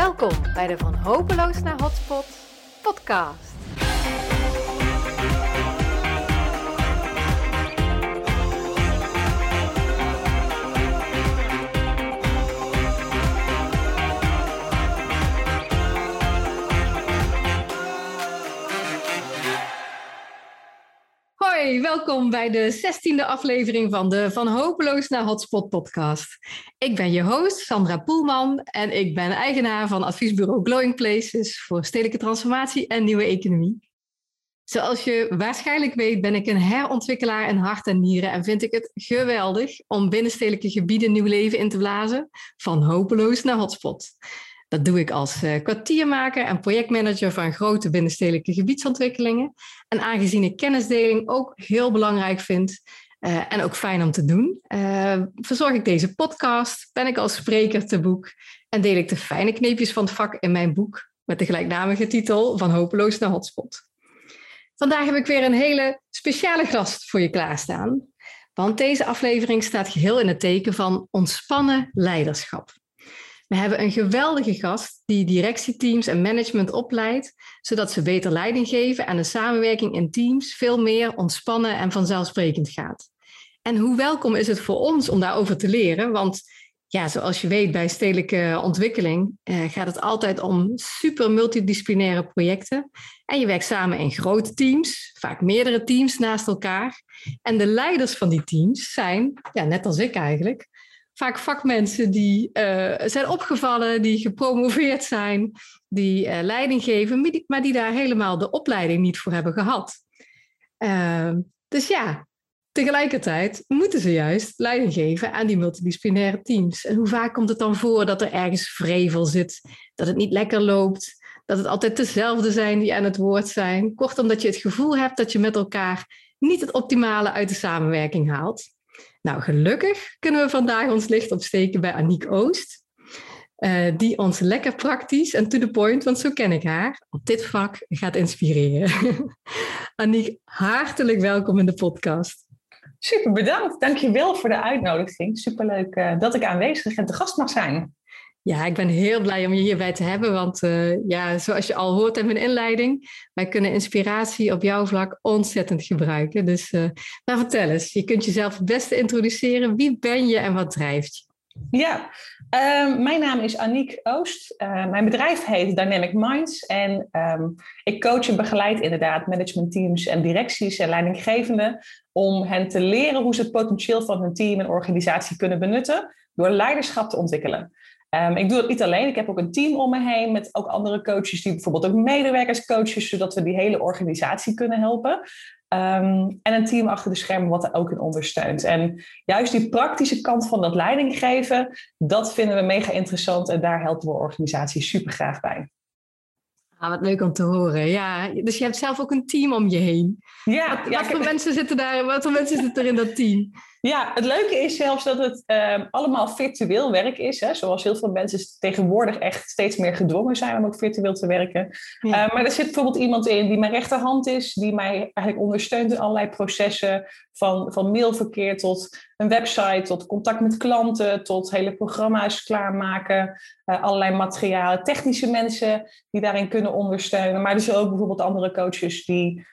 Welkom bij de Van Hopeloos naar Hotspot podcast. Hoi, welkom bij de 16e aflevering van de Van Hopeloos naar Hotspot podcast. Ik ben je host, Sandra Poelman, en ik ben eigenaar van adviesbureau Glowing Places voor stedelijke transformatie en nieuwe economie. Zoals je waarschijnlijk weet ben ik een herontwikkelaar in hart en nieren en vind ik het geweldig om binnenstedelijke gebieden nieuw leven in te blazen, van hopeloos naar hotspot. Dat doe ik als kwartiermaker en projectmanager van grote binnenstedelijke gebiedsontwikkelingen. En aangezien ik kennisdeling ook heel belangrijk vind en ook fijn om te doen, verzorg ik deze podcast, ben ik als spreker te boek en deel ik de fijne kneepjes van het vak in mijn boek met de gelijknamige titel Van Hopeloos naar Hotspot. Vandaag heb ik weer een hele speciale gast voor je klaarstaan, want deze aflevering staat geheel in het teken van ontspannen leiderschap. We hebben een geweldige gast die directieteams en management opleidt, zodat ze beter leiding geven en de samenwerking in teams veel meer ontspannen en vanzelfsprekend gaat. En hoe welkom is het voor ons om daarover te leren? Want ja, zoals je weet bij stedelijke ontwikkeling gaat het altijd om super multidisciplinaire projecten. En je werkt samen in grote teams, vaak meerdere teams naast elkaar. En de leiders van die teams zijn, ja, net als ik eigenlijk, vaak vakmensen die zijn opgevallen, die gepromoveerd zijn, die leiding geven, maar die daar helemaal de opleiding niet voor hebben gehad. Dus ja, tegelijkertijd moeten ze juist leiding geven aan die multidisciplinaire teams. En hoe vaak komt het dan voor dat er ergens wrevel zit, dat het niet lekker loopt, dat het altijd dezelfde zijn die aan het woord zijn. Kortom, dat je het gevoel hebt dat je met elkaar niet het optimale uit de samenwerking haalt. Nou, gelukkig kunnen we vandaag ons licht opsteken bij Aniek Oost, die ons lekker praktisch en to the point, want zo ken ik haar, op dit vak gaat inspireren. Aniek, hartelijk welkom in de podcast. Super bedankt, dankjewel voor de uitnodiging. Superleuk dat ik aanwezig en te gast mag zijn. Ja, ik ben heel blij om je hierbij te hebben, want ja, zoals je al hoort in mijn inleiding, wij kunnen inspiratie op jouw vlak ontzettend gebruiken. Dus maar vertel eens, je kunt jezelf het beste introduceren. Wie ben je en wat drijft je? Ja, mijn naam is Aniek Oost. Mijn bedrijf heet Dynamic Minds en ik coach en begeleid inderdaad managementteams en directies en leidinggevenden om hen te leren hoe ze het potentieel van hun team en organisatie kunnen benutten door leiderschap te ontwikkelen. Ik doe dat niet alleen. Ik heb ook een team om me heen met ook andere coaches die bijvoorbeeld ook medewerkers coachen, zodat we die hele organisatie kunnen helpen. En een team achter de schermen wat er ook in ondersteunt. En juist die praktische kant van dat leidinggeven, dat vinden we mega interessant en daar helpen we organisaties super graag bij. Ah, wat leuk om te horen. Ja, dus je hebt zelf ook een team om je heen. Ja, wat voor mensen zitten er in dat team? Ja, het leuke is zelfs dat het allemaal virtueel werk is. Hè? Zoals heel veel mensen tegenwoordig echt steeds meer gedwongen zijn om ook virtueel te werken. Ja. Maar er zit bijvoorbeeld iemand in die mijn rechterhand is. Die mij eigenlijk ondersteunt in allerlei processen. Van mailverkeer tot een website, tot contact met klanten, tot hele programma's klaarmaken. Allerlei materialen, technische mensen die daarin kunnen ondersteunen. Maar er zijn ook bijvoorbeeld andere coaches die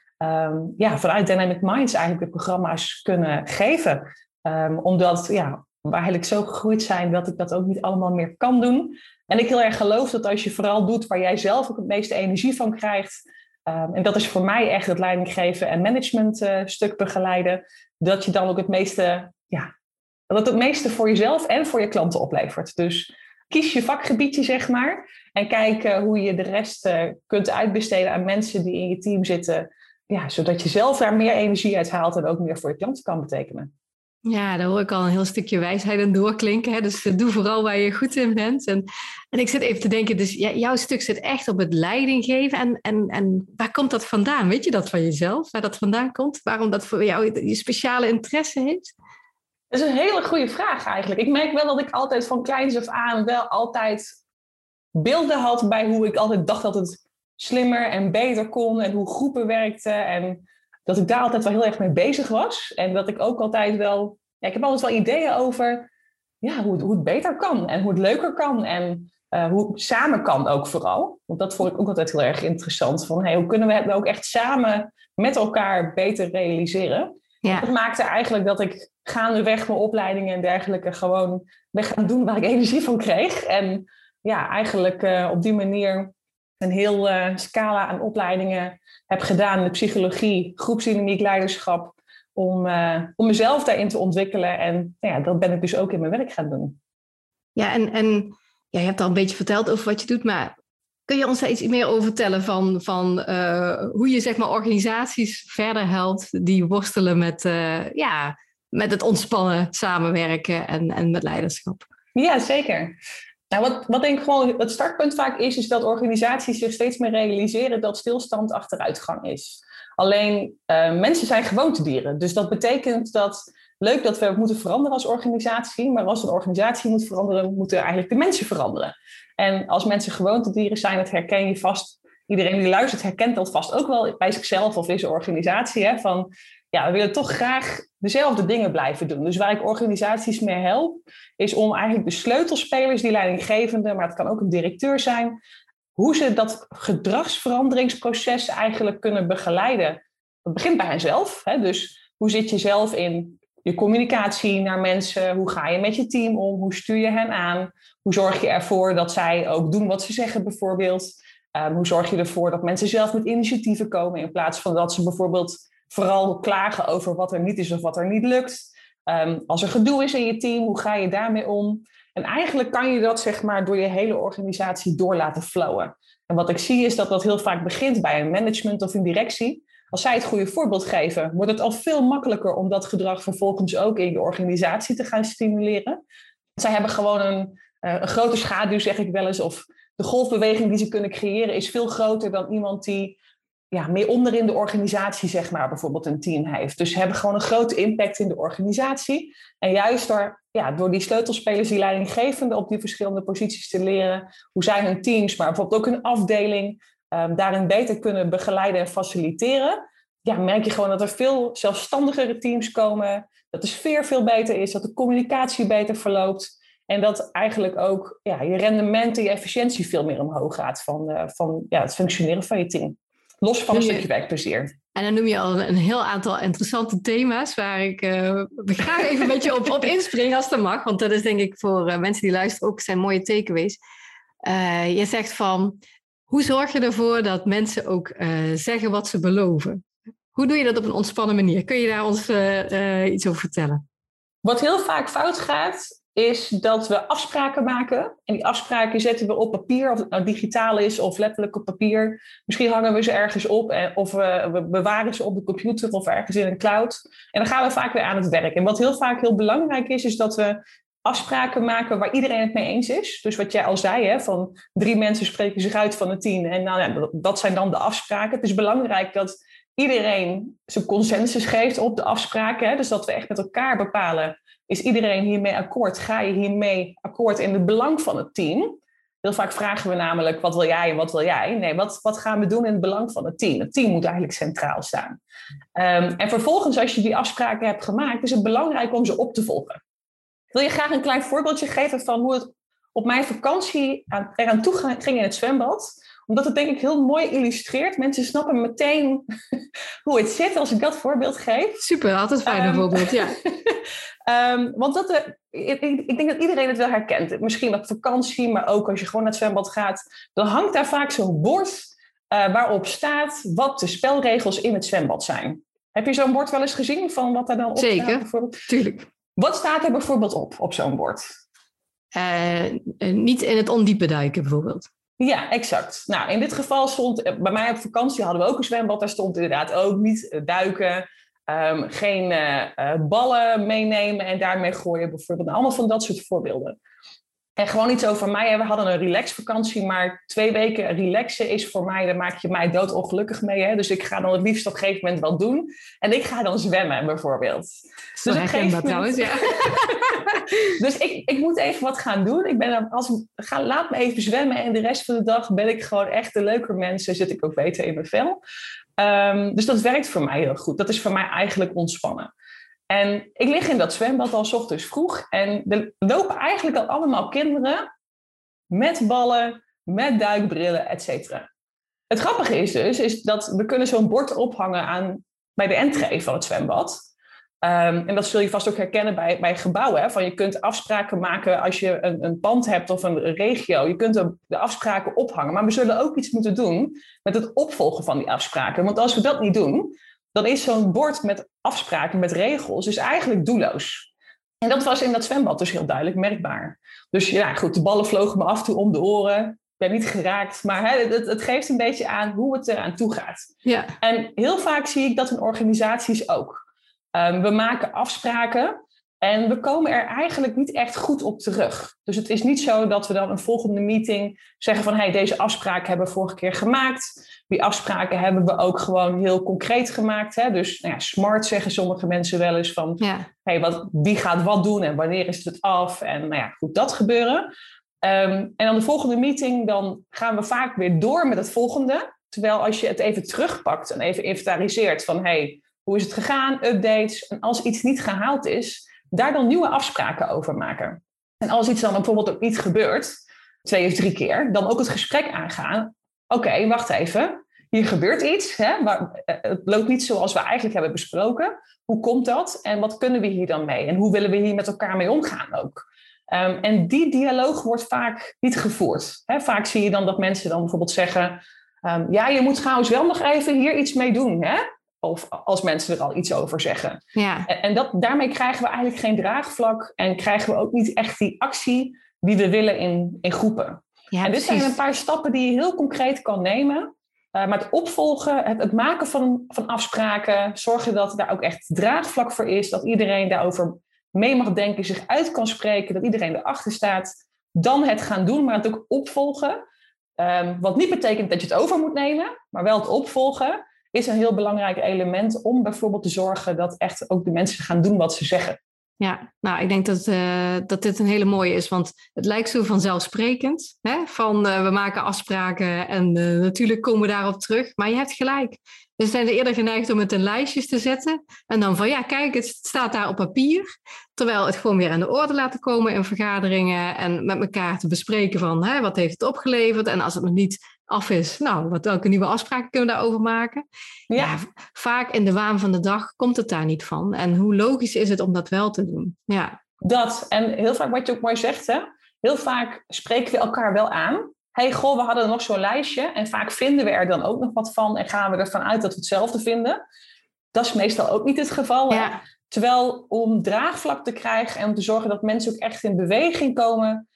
vanuit Dynamic Minds eigenlijk de programma's kunnen geven. Omdat we eigenlijk zo gegroeid zijn dat ik dat ook niet allemaal meer kan doen. En ik heel erg geloof dat als je vooral doet waar jij zelf ook het meeste energie van krijgt. En dat is voor mij echt het leidinggeven en management stuk begeleiden. Dat je dan ook het meeste, dat het meeste voor jezelf en voor je klanten oplevert. Dus kies je vakgebiedje, zeg maar. En kijk hoe je de rest kunt uitbesteden aan mensen die in je team zitten. Ja, zodat je zelf daar meer energie uit haalt en ook meer voor je klanten kan betekenen. Ja, daar hoor ik al een heel stukje wijsheid aan doorklinken. Hè? Dus doe vooral waar je goed in bent. En ik zit even te denken, dus jouw stuk zit echt op het leiding geven. En waar komt dat vandaan? Weet je dat van jezelf? Waar dat vandaan komt? Waarom dat voor jou je speciale interesse heeft? Dat is een hele goede vraag eigenlijk. Ik merk wel dat ik altijd van kleins af aan wel altijd beelden had bij hoe ik altijd dacht dat het slimmer en beter kon en hoe groepen werkten en dat ik daar altijd wel heel erg mee bezig was. En dat ik ook altijd wel, ik heb altijd wel ideeën over ja, hoe het beter kan en hoe het leuker kan en hoe het samen kan ook vooral. Want dat vond ik ook altijd heel erg interessant. Van, hey, hoe kunnen we het ook echt samen met elkaar beter realiseren? Ja. Dat maakte eigenlijk dat ik gaandeweg mijn opleidingen en dergelijke gewoon ben gaan doen waar ik energie van kreeg. En ja, eigenlijk op die manier een heel scala aan opleidingen heb gedaan. De psychologie, groepsdynamiek, leiderschap. Om mezelf daarin te ontwikkelen. En nou ja, dat ben ik dus ook in mijn werk gaan doen. Ja, en ja, je hebt al een beetje verteld over wat je doet. Maar kun je ons daar iets meer over vertellen van hoe je zeg maar, organisaties verder helpt die worstelen met het ontspannen, samenwerken en met leiderschap? Ja, zeker. Nou, wat denk ik gewoon het startpunt vaak is dat organisaties zich steeds meer realiseren dat stilstand achteruitgang is. Alleen mensen zijn gewoontedieren. Dus dat betekent dat, leuk dat we moeten veranderen als organisatie, maar als een organisatie moet veranderen, moeten eigenlijk de mensen veranderen. En als mensen gewoontedieren zijn, dat herken je vast. Iedereen die luistert herkent dat vast ook wel bij zichzelf of deze organisatie. Hè, van, ja, we willen toch graag dezelfde dingen blijven doen. Dus waar ik organisaties mee help, is om eigenlijk de sleutelspelers, die leidinggevende, maar het kan ook een directeur zijn, hoe ze dat gedragsveranderingsproces eigenlijk kunnen begeleiden. Dat begint bij henzelf. Hè? Dus hoe zit je zelf in je communicatie naar mensen? Hoe ga je met je team om? Hoe stuur je hen aan? Hoe zorg je ervoor dat zij ook doen wat ze zeggen bijvoorbeeld? Hoe zorg je ervoor dat mensen zelf met initiatieven komen in plaats van dat ze bijvoorbeeld vooral klagen over wat er niet is of wat er niet lukt? Als er gedoe is in je team, hoe ga je daarmee om? En eigenlijk kan je dat zeg maar door je hele organisatie door laten flowen. En wat ik zie is dat heel vaak begint bij een management of een directie. Als zij het goede voorbeeld geven, wordt het al veel makkelijker om dat gedrag vervolgens ook in je organisatie te gaan stimuleren. Zij hebben gewoon een grote schaduw, zeg ik wel eens. Of de golfbeweging die ze kunnen creëren is veel groter dan iemand die ja, meer onderin de organisatie, zeg maar, bijvoorbeeld een team heeft. Dus ze hebben gewoon een grote impact in de organisatie. En juist door die sleutelspelers, die leidinggevende op die verschillende posities te leren, hoe zij hun teams, maar bijvoorbeeld ook hun afdeling, daarin beter kunnen begeleiden en faciliteren. Ja, merk je gewoon dat er veel zelfstandigere teams komen, dat de sfeer veel beter is, dat de communicatie beter verloopt. En dat eigenlijk ook ja, je rendement en je efficiëntie veel meer omhoog gaat van het functioneren van je team. Los van een stukje werkplezier. En dan noem je al een heel aantal interessante thema's waar ik graag even een beetje op inspring als dat mag. Want dat is denk ik voor mensen die luisteren ook zijn mooie takeaways. Je zegt van, hoe zorg je ervoor dat mensen ook zeggen wat ze beloven? Hoe doe je dat op een ontspannen manier? Kun je daar ons iets over vertellen? Wat heel vaak fout gaat, is dat we afspraken maken. En die afspraken zetten we op papier, of het nou digitaal is of letterlijk op papier. Misschien hangen we ze ergens op of we bewaren ze op de computer of ergens in een cloud. En dan gaan we vaak weer aan het werk. En wat heel vaak heel belangrijk is, is dat we afspraken maken waar iedereen het mee eens is. Dus wat jij al zei, hè, van 3 mensen spreken zich uit van de 10. En nou, ja, dat zijn dan de afspraken. Het is belangrijk dat iedereen zijn consensus geeft op de afspraken. Hè, dus dat we echt met elkaar bepalen, is iedereen hiermee akkoord? Ga je hiermee akkoord in het belang van het team? Heel vaak vragen we namelijk, wat wil jij en wat wil jij? Nee, wat gaan we doen in het belang van het team? Het team moet eigenlijk centraal staan. En vervolgens, als je die afspraken hebt gemaakt, is het belangrijk om ze op te volgen. Ik wil je graag een klein voorbeeldje geven van hoe het op mijn vakantie eraan toe ging in het zwembad. Omdat het denk ik heel mooi illustreert. Mensen snappen meteen hoe het zit als ik dat voorbeeld geef. Super, altijd fijn voorbeeld, ja. Want ik denk dat iedereen het wel herkent. Misschien op vakantie, maar ook als je gewoon naar het zwembad gaat. Dan hangt daar vaak zo'n bord waarop staat wat de spelregels in het zwembad zijn. Heb je zo'n bord wel eens gezien van wat daar dan op staat? Zeker, tuurlijk. Wat staat er bijvoorbeeld op zo'n bord? Niet in het ondiepe duiken bijvoorbeeld. Ja, exact. Nou, in dit geval stond, bij mij op vakantie hadden we ook een zwembad. Daar stond inderdaad ook niet duiken, geen ballen meenemen en daarmee gooien bijvoorbeeld. Allemaal van dat soort voorbeelden. En gewoon iets over mij. We hadden een relaxvakantie, maar 2 weken relaxen is voor mij, daar maak je mij doodongelukkig mee. Hè? Dus ik ga dan het liefst op een gegeven moment wel doen. En ik ga dan zwemmen bijvoorbeeld. Dus ik trouwens, ja. Dus ik moet even wat gaan doen. Laat me even zwemmen en de rest van de dag ben ik gewoon echt een leuker mens en zit ik ook beter in mijn vel. Dus dat werkt voor mij heel goed. Dat is voor mij eigenlijk ontspannen. En ik lig in dat zwembad al 's ochtends vroeg. En er lopen eigenlijk al allemaal kinderen met ballen, met duikbrillen, et cetera. Het grappige is dus, is dat we kunnen zo'n bord ophangen aan, bij de entree van het zwembad. En dat zul je vast ook herkennen bij gebouwen. Hè? Van je kunt afspraken maken als je een pand hebt of een regio. Je kunt de afspraken ophangen. Maar we zullen ook iets moeten doen met het opvolgen van die afspraken. Want als we dat niet doen, dan is zo'n bord met afspraken, met regels, dus eigenlijk doelloos. En dat was in dat zwembad dus heel duidelijk merkbaar. Dus ja, goed, de ballen vlogen me af en toe om de oren. Ik ben niet geraakt, maar het geeft een beetje aan hoe het eraan toe gaat. Ja. En heel vaak zie ik dat in organisaties ook. We maken afspraken en we komen er eigenlijk niet echt goed op terug. Dus het is niet zo dat we dan een volgende meeting zeggen van... hey, deze afspraken hebben we vorige keer gemaakt. Die afspraken hebben we ook gewoon heel concreet gemaakt. Hè? Dus nou ja, smart zeggen sommige mensen wel eens van... Ja. Hey, wie gaat wat doen en wanneer is het af? En nou ja, goed, dat gebeuren... En dan de volgende meeting, dan gaan we vaak weer door met het volgende. Terwijl als je het even terugpakt en even inventariseert van... hey, hoe is het gegaan, updates. En als iets niet gehaald is, daar dan nieuwe afspraken over maken. En als iets dan bijvoorbeeld ook niet gebeurt, 2 of 3 keer... dan ook het gesprek aangaan. Oké, wacht even, hier gebeurt iets. Hè? Maar het loopt niet zoals we eigenlijk hebben besproken. Hoe komt dat en wat kunnen we hier dan mee? En hoe willen we hier met elkaar mee omgaan ook? En die dialoog wordt vaak niet gevoerd. He, vaak zie je dan dat mensen dan bijvoorbeeld zeggen... ja, je moet trouwens wel nog even hier iets mee doen. Hè? Of als mensen er al iets over zeggen. Ja. En daarmee krijgen we eigenlijk geen draagvlak... en krijgen we ook niet echt die actie die we willen in groepen. Ja, en dit zijn een paar stappen die je heel concreet kan nemen... Maar het opvolgen, het maken van afspraken... zorgen dat daar ook echt draagvlak voor is... dat iedereen daarover... mee mag denken, zich uit kan spreken, dat iedereen erachter staat, dan het gaan doen, maar het ook opvolgen. Wat niet betekent dat je het over moet nemen, maar wel het opvolgen is een heel belangrijk element om bijvoorbeeld te zorgen dat echt ook de mensen gaan doen wat ze zeggen. Ja, nou, ik denk dat dit een hele mooie is, want het lijkt zo vanzelfsprekend, hè? We maken afspraken en natuurlijk komen we daarop terug, maar je hebt gelijk. We zijn er eerder geneigd om het in lijstjes te zetten. En dan van, ja, kijk, het staat daar op papier. Terwijl het gewoon weer aan de orde laten komen in vergaderingen. En met elkaar te bespreken van, hè, wat heeft het opgeleverd? En als het nog niet af is, nou, welke nieuwe afspraken kunnen we daarover maken? Ja, vaak in de waan van de dag komt het daar niet van. En hoe logisch is het om dat wel te doen? Ja. Dat, en heel vaak wat je ook mooi zegt, hè? Heel vaak spreken we elkaar wel aan. Hey, goh, we hadden nog zo'n lijstje en vaak vinden we er dan ook nog wat van en gaan we ervan uit dat we hetzelfde vinden. Dat is meestal ook niet het geval. Ja. Terwijl om draagvlak te krijgen en om te zorgen dat mensen ook echt in beweging komen,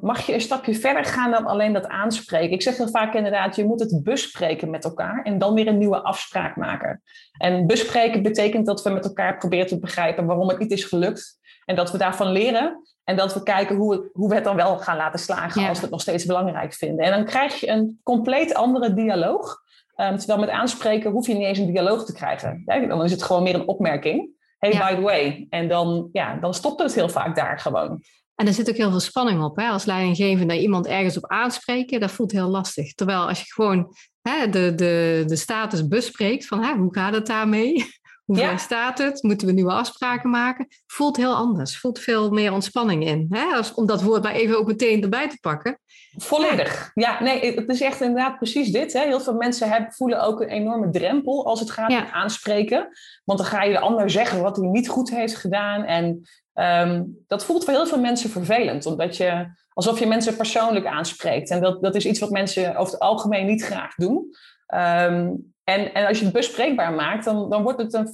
mag je een stapje verder gaan dan alleen dat aanspreken. Ik zeg heel vaak inderdaad, je moet het bespreken met elkaar en dan weer een nieuwe afspraak maken. En bespreken betekent dat we met elkaar proberen te begrijpen waarom het niet is gelukt en dat we daarvan leren. En dat we kijken hoe we het dan wel gaan laten slagen als we het nog steeds belangrijk vinden. En dan krijg je een compleet andere dialoog. Terwijl met aanspreken hoef je niet eens een dialoog te krijgen. Ja, dan is het gewoon meer een opmerking. Hey, by the way. En dan stopt het heel vaak daar gewoon. En er zit ook heel veel spanning op. Hè? Als leidinggevende iemand ergens op aanspreken, dat voelt heel lastig. Terwijl als je gewoon de status bespreekt van hoe gaat het daarmee... Hoe ver staat het? Moeten we nieuwe afspraken maken? Voelt heel anders. Voelt veel meer ontspanning in. Hè? Om dat woord maar even ook meteen erbij te pakken. Volledig. Ja, nee, het is echt inderdaad precies dit. Hè? Heel veel mensen voelen ook een enorme drempel als het gaat om aanspreken. Want dan ga je de ander zeggen wat hij niet goed heeft gedaan. En dat voelt voor heel veel mensen vervelend. Omdat alsof je mensen persoonlijk aanspreekt. En dat is iets wat mensen over het algemeen niet graag doen. En als je het bespreekbaar maakt, dan wordt het een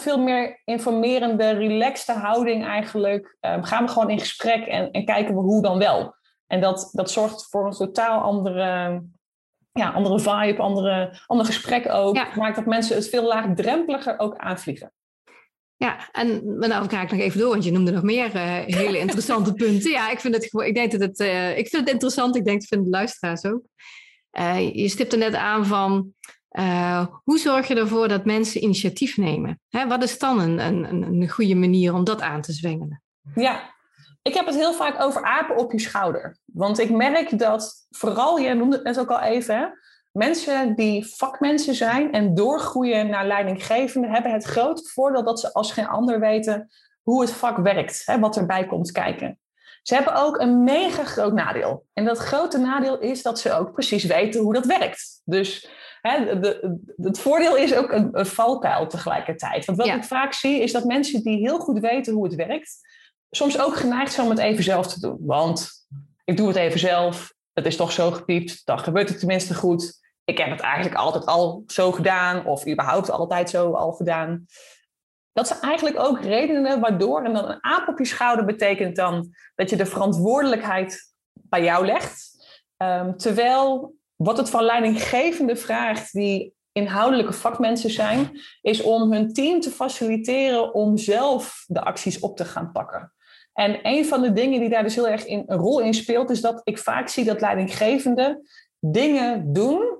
veel meer informerende, relaxte houding eigenlijk. Gaan we gewoon in gesprek en kijken we hoe dan wel. En dat zorgt voor een totaal andere vibe, ander gesprek ook. Ja. Maakt dat mensen het veel laagdrempeliger ook aanvliegen. Ja, en nou ga ik nog even door, want je noemde nog meer hele interessante punten. Ja, ik vind het interessant. Ik denk dat vinden de luisteraars ook. Je stipte net aan van hoe zorg je ervoor dat mensen initiatief nemen? Hè, wat is dan een goede manier om dat aan te zwengelen? Ja, ik heb het heel vaak over apen op je schouder. Want ik merk dat, vooral, jij noemde het net ook al even... Mensen die vakmensen zijn en doorgroeien naar leidinggevenden hebben het grote voordeel dat ze als geen ander weten hoe het vak werkt, hè, wat erbij komt kijken. Ze hebben ook een mega groot nadeel. En dat grote nadeel is dat ze ook precies weten hoe dat werkt. Dus hè, het voordeel is ook een valkuil tegelijkertijd. Want wat ik vaak zie is dat mensen die heel goed weten hoe het werkt, soms ook geneigd zijn om het even zelf te doen. Want ik doe het even zelf, het is toch zo gepiept, dan gebeurt het tenminste goed. Ik heb het eigenlijk altijd al zo gedaan of überhaupt altijd zo al gedaan. Dat zijn eigenlijk ook redenen waardoor en dan een aap op je schouder betekent dan dat je de verantwoordelijkheid bij jou legt. Terwijl wat het van leidinggevende vraagt die inhoudelijke vakmensen zijn, is om hun team te faciliteren om zelf de acties op te gaan pakken. En een van de dingen die daar dus heel erg een rol in speelt, is dat ik vaak zie dat leidinggevenden dingen doen,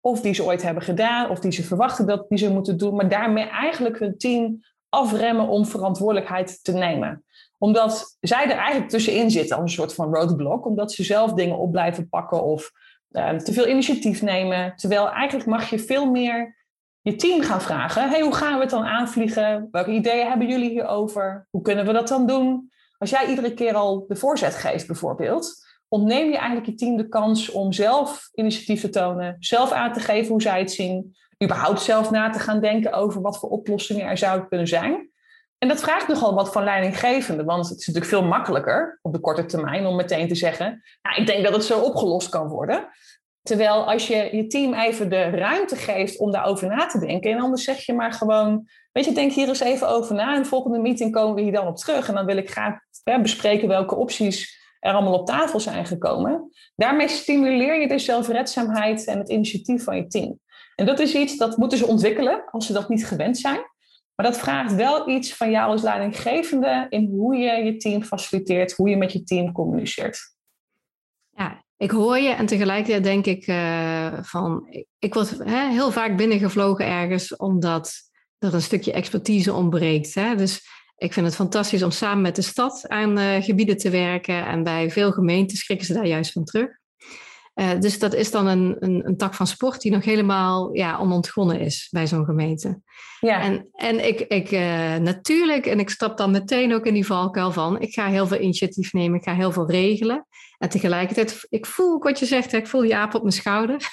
of die ze ooit hebben gedaan, of die ze verwachten dat die ze moeten doen, maar daarmee eigenlijk hun team afremmen om verantwoordelijkheid te nemen. Omdat zij er eigenlijk tussenin zitten als een soort van roadblock, omdat ze zelf dingen op blijven pakken of te veel initiatief nemen. Terwijl eigenlijk mag je veel meer je team gaan vragen. Hey, hoe gaan we het dan aanvliegen? Welke ideeën hebben jullie hierover? Hoe kunnen we dat dan doen? Als jij iedere keer al de voorzet geeft bijvoorbeeld, ontneem je eigenlijk je team de kans om zelf initiatief te tonen, zelf aan te geven hoe zij het zien, überhaupt zelf na te gaan denken over wat voor oplossingen er zouden kunnen zijn. En dat vraagt nogal wat van leidinggevenden, want het is natuurlijk veel makkelijker op de korte termijn om meteen te zeggen, nou, ik denk dat het zo opgelost kan worden. Terwijl als je je team even de ruimte geeft om daarover na te denken, en anders zeg je maar gewoon, weet je, denk hier eens even over na, en de volgende meeting komen we hier dan op terug, en dan wil ik graag bespreken welke opties er allemaal op tafel zijn gekomen. Daarmee stimuleer je de zelfredzaamheid en het initiatief van je team. En dat is iets dat moeten ze ontwikkelen als ze dat niet gewend zijn. Maar dat vraagt wel iets van jou als leidinggevende in hoe je je team faciliteert, hoe je met je team communiceert. Ja, ik hoor je en tegelijkertijd denk ik ik word heel vaak binnengevlogen ergens omdat er een stukje expertise ontbreekt. Hè? Dus ik vind het fantastisch om samen met de stad aan gebieden te werken. En bij veel gemeenten schrikken ze daar juist van terug. Dus dat is dan een tak van sport die nog helemaal onontgonnen is bij zo'n gemeente. Ja. En ik natuurlijk, en ik stap dan meteen ook in die valkuil van, ik ga heel veel initiatief nemen, ik ga heel veel regelen. En tegelijkertijd, ik voel ook wat je zegt, ik voel die aap op mijn schouder.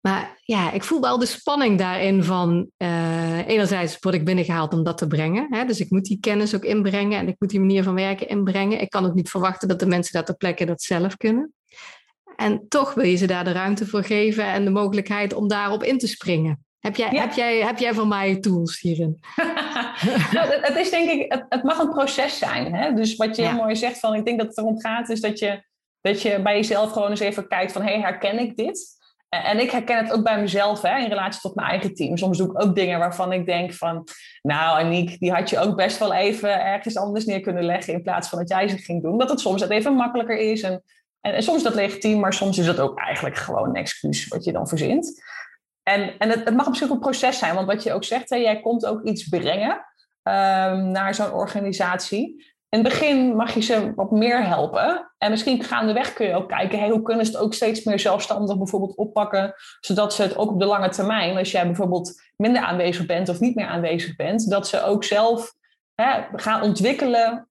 Maar ja, ik voel wel de spanning daarin van, enerzijds word ik binnengehaald om dat te brengen. Hè? Dus ik moet die kennis ook inbrengen en ik moet die manier van werken inbrengen. Ik kan ook niet verwachten dat de mensen daar ter plekke dat zelf kunnen. En toch wil je ze daar de ruimte voor geven en de mogelijkheid om daarop in te springen. Heb jij van mij tools hierin? Het is denk ik, het mag een proces zijn. Hè? Dus wat je heel mooi zegt, van, ik denk dat het erom gaat, is dat je bij jezelf gewoon eens even kijkt van, hey, herken ik dit? En ik herken het ook bij mezelf, hè, in relatie tot mijn eigen team. Soms doe ik ook dingen waarvan ik denk van, nou Aniek, die had je ook best wel even ergens anders neer kunnen leggen in plaats van dat jij ze ging doen. Dat het soms even makkelijker is. En soms is dat legitiem, maar soms is dat ook eigenlijk gewoon een excuus wat je dan verzint. En het mag op zich een proces zijn, want wat je ook zegt, hè, jij komt ook iets brengen naar zo'n organisatie. In het begin mag je ze wat meer helpen. En misschien gaandeweg kun je ook kijken, hey, hoe kunnen ze het ook steeds meer zelfstandig bijvoorbeeld oppakken, zodat ze het ook op de lange termijn, als jij bijvoorbeeld minder aanwezig bent of niet meer aanwezig bent, dat ze ook zelf gaan ontwikkelen,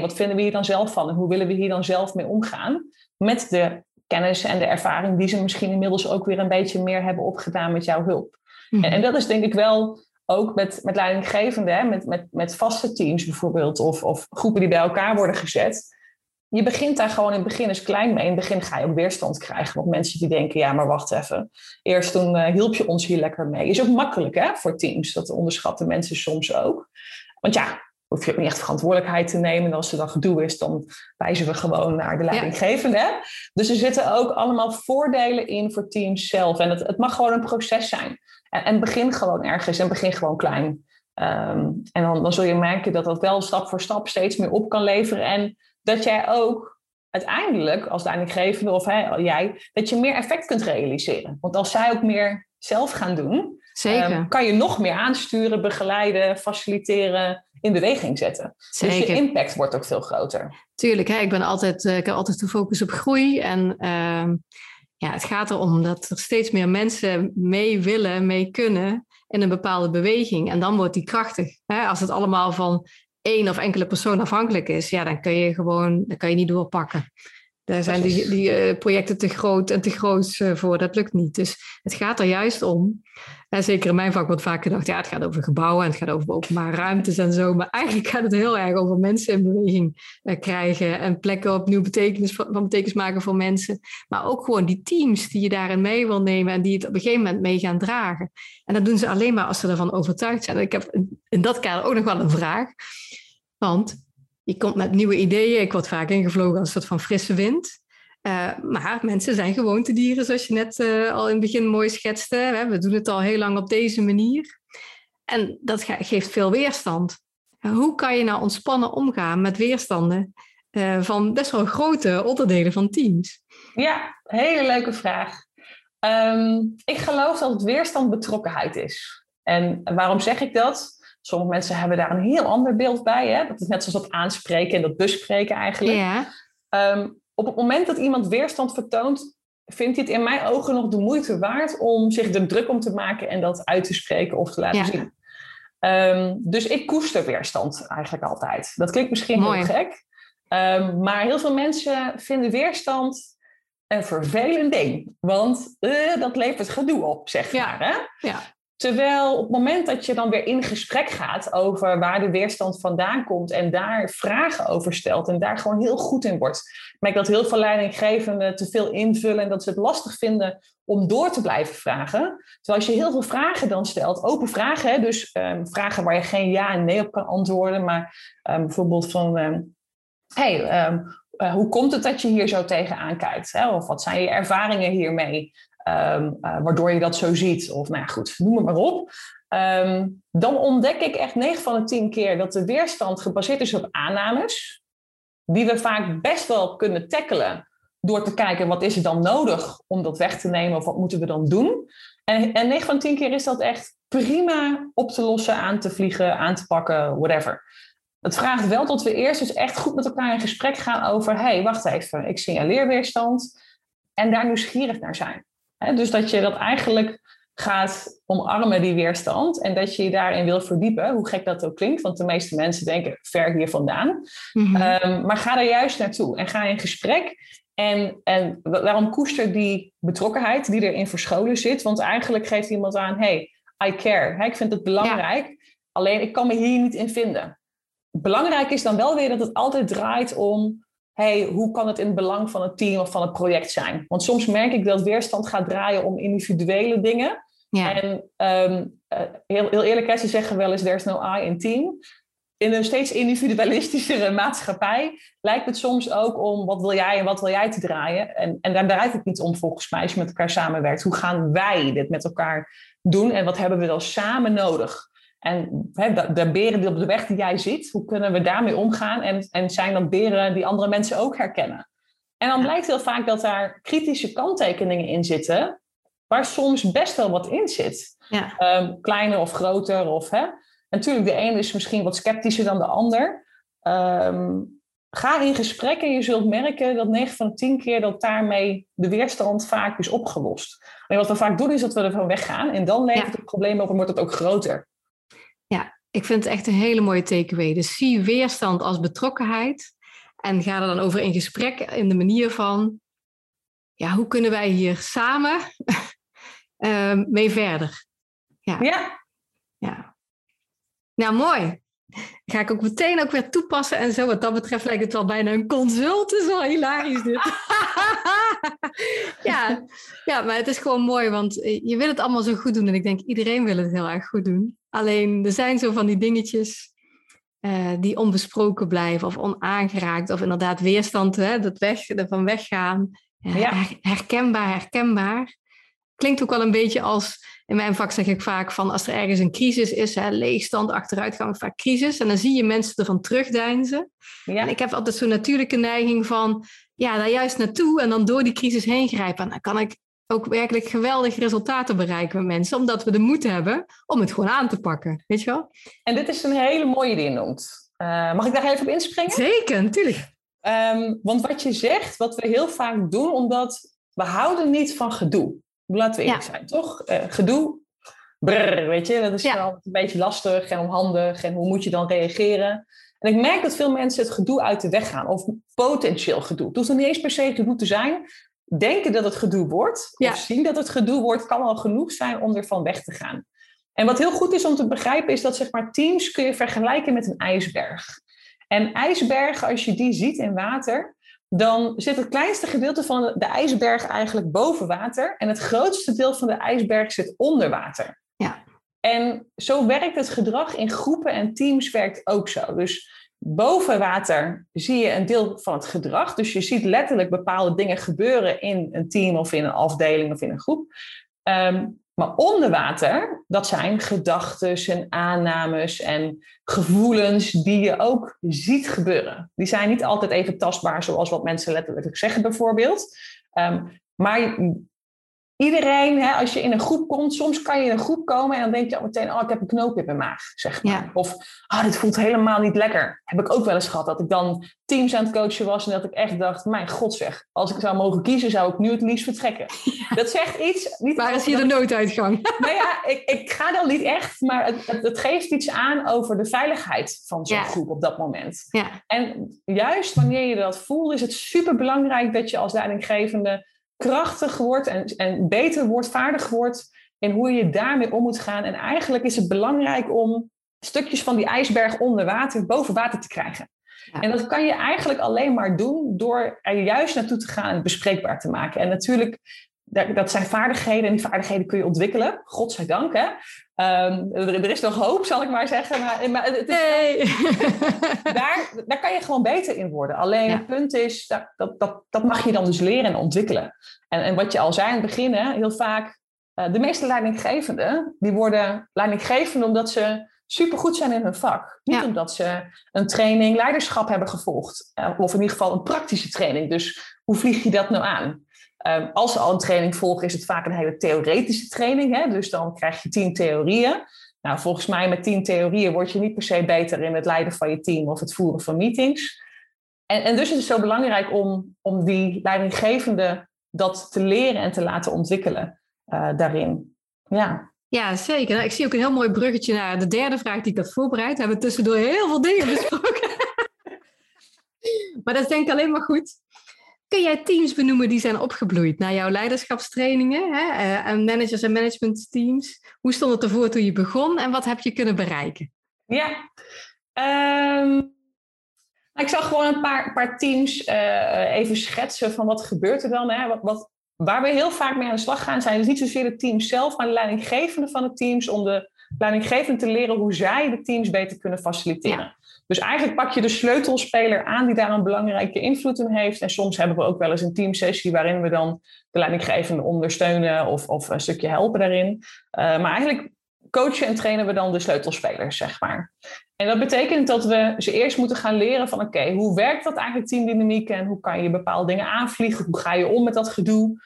wat vinden we hier dan zelf van en hoe willen we hier dan zelf mee omgaan met de kennis en de ervaring die ze misschien inmiddels ook weer een beetje meer hebben opgedaan met jouw hulp. Mm. En dat is denk ik wel, ook met leidinggevenden, met vaste teams bijvoorbeeld, of groepen die bij elkaar worden gezet. Je begint daar gewoon in het begin eens klein mee. In het begin ga je ook weerstand krijgen. Want mensen die denken, ja, maar wacht even. Eerst toen hielp je ons hier lekker mee. Is ook makkelijk, hè, voor teams. Dat onderschatten mensen soms ook. Want ja, hoef je ook niet echt verantwoordelijkheid te nemen. En als er dan gedoe is, dan wijzen we gewoon naar de leidinggevende. Ja. Dus er zitten ook allemaal voordelen in voor teams zelf. En het mag gewoon een proces zijn. En begin gewoon ergens en begin gewoon klein. En dan zul je merken dat dat wel stap voor stap steeds meer op kan leveren. En dat jij ook uiteindelijk als leidinggevende of jij, dat je meer effect kunt realiseren. Want als zij ook meer zelf gaan doen, zeker, kan je nog meer aansturen, begeleiden, faciliteren, in beweging zetten. Zeker. Dus je impact wordt ook veel groter. Tuurlijk, hè? Ik heb altijd de focus op groei en ja, het gaat erom dat er steeds meer mensen mee willen, mee kunnen in een bepaalde beweging. En dan wordt die krachtig. Als het allemaal van één of enkele persoon afhankelijk is, ja, dan kun je gewoon, dan kan je niet doorpakken. Daar zijn die projecten te groot en te groots voor, dat lukt niet. Dus het gaat er juist om. En zeker in mijn vak wordt vaak gedacht, ja, het gaat over gebouwen en het gaat over openbare ruimtes en zo. Maar eigenlijk gaat het heel erg over mensen in beweging krijgen en plekken opnieuw van betekenis maken voor mensen. Maar ook gewoon die teams die je daarin mee wil nemen en die het op een gegeven moment mee gaan dragen. En dat doen ze alleen maar als ze ervan overtuigd zijn. En ik heb in dat kader ook nog wel een vraag. Want je komt met nieuwe ideeën. Ik word vaak ingevlogen als een soort van frisse wind. Maar mensen zijn gewoontedieren, zoals je net al in het begin mooi schetste. We doen het al heel lang op deze manier. En dat geeft veel weerstand. Hoe kan je nou ontspannen omgaan met weerstanden van best wel grote onderdelen van teams? Ja, hele leuke vraag. Ik geloof dat het weerstand betrokkenheid is. En waarom zeg ik dat? Sommige mensen hebben daar een heel ander beeld bij. Hè? Dat is net zoals dat aanspreken en dat bespreken eigenlijk. Yeah. Op het moment dat iemand weerstand vertoont, vindt hij het in mijn ogen nog de moeite waard om zich er druk om te maken en dat uit te spreken of te laten zien. Dus ik koester weerstand eigenlijk altijd. Dat klinkt misschien heel gek. Maar heel veel mensen vinden weerstand een vervelend ding. Want dat levert gedoe op, zeg maar. Hè? Ja. Terwijl op het moment dat je dan weer in gesprek gaat over waar de weerstand vandaan komt en daar vragen over stelt en daar gewoon heel goed in wordt. Ik merk dat heel veel leidinggevenden te veel invullen en dat ze het lastig vinden om door te blijven vragen. Terwijl als je heel veel vragen dan stelt, open vragen, hè? Dus vragen waar je geen ja en nee op kan antwoorden, maar bijvoorbeeld van, hoe komt het dat je hier zo tegenaan kijkt? Hè? Of wat zijn je ervaringen hiermee? Waardoor je dat zo ziet. Of nou ja, goed, noem het maar op. Dan ontdek ik echt 9 van de 10 keer dat de weerstand gebaseerd is op aannames. Die we vaak best wel kunnen tackelen. Door te kijken wat is er dan nodig om dat weg te nemen. Of wat moeten we dan doen. En 9 van de 10 keer is dat echt prima op te lossen, aan te vliegen, aan te pakken, whatever. Het vraagt wel dat we eerst dus echt goed met elkaar in gesprek gaan over, hey, wacht even, ik signaleer weerstand. En daar nieuwsgierig naar zijn. He, dus dat je dat eigenlijk gaat omarmen, die weerstand. En dat je je daarin wil verdiepen. Hoe gek dat ook klinkt. Want de meeste mensen denken ver hier vandaan. Mm-hmm. Maar ga daar juist naartoe. En ga in gesprek. En waarom koester die betrokkenheid die erin verscholen zit? Want eigenlijk geeft iemand aan, hey, I care. He, ik vind het belangrijk. Ja. Alleen ik kan me hier niet in vinden. Belangrijk is dan wel weer dat het altijd draait om, hey, hoe kan het in het belang van het team of van het project zijn? Want soms merk ik dat weerstand gaat draaien om individuele dingen. Ja. En heel eerlijk, ze zeggen wel eens, there's no I in team. In een steeds individualistischere maatschappij lijkt het soms ook om, wat wil jij en wat wil jij te draaien? En daar draait het niet om volgens mij, als je met elkaar samenwerkt. Hoe gaan wij dit met elkaar doen? En wat hebben we dan samen nodig? En de beren die op de weg die jij ziet, hoe kunnen we daarmee omgaan? En zijn dat beren die andere mensen ook herkennen? En dan blijkt heel vaak dat daar kritische kanttekeningen in zitten, waar soms best wel wat in zit. Ja. Kleiner of groter. Natuurlijk, de ene is misschien wat sceptischer dan de ander. Ga in gesprek en je zult merken dat 9 van de 10 keer dat daarmee de weerstand vaak is opgelost. En wat we vaak doen is dat we ervan weggaan en dan levert het probleem op en wordt het ook groter. Ja, ik vind het echt een hele mooie takeaway. Dus zie weerstand als betrokkenheid en ga er dan over in gesprek in de manier van, ja, hoe kunnen wij hier samen mee verder? Ja. Nou, mooi. Ga ik ook meteen ook weer toepassen en zo. Wat dat betreft lijkt het wel bijna een consult. Het is wel hilarisch dit. Ja, maar het is gewoon mooi, want je wil het allemaal zo goed doen. En ik denk, iedereen wil het heel erg goed doen. Alleen, er zijn zo van die dingetjes die onbesproken blijven of onaangeraakt. Of inderdaad weerstand, hè, ervan weggaan. Herkenbaar. Klinkt ook wel een beetje als, in mijn vak zeg ik vaak van, als er ergens een crisis is, hè, leegstand, achteruitgang, vaak crisis. En dan zie je mensen ervan terugdeinzen. Ja. En ik heb altijd zo'n natuurlijke neiging van, ja, daar juist naartoe en dan door die crisis heen grijpen. En dan kan ik ook werkelijk geweldige resultaten bereiken met mensen, omdat we de moed hebben om het gewoon aan te pakken. Weet je wel? En dit is een hele mooie die je noemt. Mag ik daar even op inspringen? Zeker, natuurlijk. Want wat je zegt, wat we heel vaak doen, omdat we houden niet van gedoe. Laten we eerlijk zijn, toch? Gedoe, brrr, weet je, dat is wel een beetje lastig en onhandig. En hoe moet je dan reageren? En ik merk dat veel mensen het gedoe uit de weg gaan. Of potentieel gedoe. Het hoeft nog niet eens per se gedoe te zijn. Denken dat het gedoe wordt. Of zien dat het gedoe wordt. Kan al genoeg zijn om ervan weg te gaan. En wat heel goed is om te begrijpen. Is dat zeg maar, teams kun je vergelijken met een ijsberg. En ijsbergen, als je die ziet in water. Dan zit het kleinste gedeelte van de ijsberg eigenlijk boven water. En het grootste deel van de ijsberg zit onder water. Ja. En zo werkt het gedrag in groepen en teams werkt ook zo. Dus boven water zie je een deel van het gedrag. Dus je ziet letterlijk bepaalde dingen gebeuren in een team of in een afdeling of in een groep. Maar onder water, dat zijn gedachtes en aannames en gevoelens die je ook ziet gebeuren. Die zijn niet altijd even tastbaar zoals wat mensen letterlijk zeggen bijvoorbeeld. Maar iedereen, hè, als je in een groep komt, soms kan je in een groep komen en dan denk je al meteen, oh, ik heb een knoop in mijn maag, zeg maar. Ja. Of, oh, dit voelt helemaal niet lekker. Heb ik ook wel eens gehad dat ik dan teams aan het coachen was en dat ik echt dacht, mijn god zeg, als ik zou mogen kiezen, zou ik nu het liefst vertrekken. Ja. Dat zegt iets. Niet waar is hier de nooduitgang? Nou ja, ik ga dan niet echt, maar het geeft iets aan over de veiligheid van zo'n groep op dat moment. Ja. En juist wanneer je dat voelt, is het superbelangrijk dat je als leidinggevende krachtig wordt en beter wordt, vaardig wordt in hoe je daarmee om moet gaan. En eigenlijk is het belangrijk om stukjes van die ijsberg onder water, boven water te krijgen. Ja. En dat kan je eigenlijk alleen maar doen door er juist naartoe te gaan en het bespreekbaar te maken. En natuurlijk, dat zijn vaardigheden en die vaardigheden kun je ontwikkelen. Godzijdank, hè. Er is nog hoop, zal ik maar zeggen. Maar het is, daar kan je gewoon beter in worden. Alleen het punt is, dat mag je dan dus leren en ontwikkelen. En wat je al zei aan het begin, hè, heel vaak... de meeste leidinggevenden, die worden leidinggevende omdat ze supergoed zijn in hun vak. Niet omdat ze een training leiderschap hebben gevolgd. Of in ieder geval een praktische training. Dus hoe vlieg je dat nou aan? Als ze al een training volgen, is het vaak een hele theoretische training. Hè? Dus dan krijg je 10 theorieën. Nou, volgens mij met 10 theorieën word je niet per se beter in het leiden van je team of het voeren van meetings. En dus is het zo belangrijk om die leidinggevende dat te leren en te laten ontwikkelen daarin. Ja. Ja, zeker. Nou, ik zie ook een heel mooi bruggetje naar de derde vraag die ik had voorbereid. We hebben tussendoor heel veel dingen besproken. Maar dat is denk ik alleen maar goed. Kun jij teams benoemen die zijn opgebloeid naar jouw leiderschapstrainingen, hè? En managers en managementteams? Hoe stond het ervoor toen je begon en wat heb je kunnen bereiken? Ja, ik zal gewoon een paar teams even schetsen van wat gebeurt er dan. Hè? Waar we heel vaak mee aan de slag gaan zijn dus niet zozeer de teams zelf, maar de leidinggevende van de teams om de leidinggevende te leren hoe zij de teams beter kunnen faciliteren. Ja. Dus eigenlijk pak je de sleutelspeler aan die daar een belangrijke invloed in heeft. En soms hebben we ook wel eens een teamsessie waarin we dan de leidinggevende ondersteunen of een stukje helpen daarin. Maar eigenlijk coachen en trainen we dan de sleutelspelers, zeg maar. En dat betekent dat we ze eerst moeten gaan leren van oké, hoe werkt dat eigenlijk teamdynamiek en hoe kan je bepaalde dingen aanvliegen? Hoe ga je om met dat gedoe?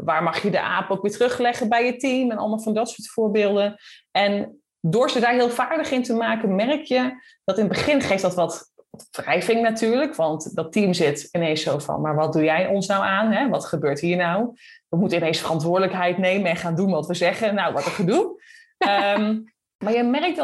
Waar mag je de aap ook weer terugleggen bij je team? En allemaal van dat soort voorbeelden. En door ze daar heel vaardig in te maken, merk je dat in het begin geeft dat wat wrijving natuurlijk. Want dat team zit ineens zo van, maar wat doe jij ons nou aan? Hè? Wat gebeurt hier nou? We moeten ineens verantwoordelijkheid nemen en gaan doen wat we zeggen. Nou, wat een gedoe. Maar je merkt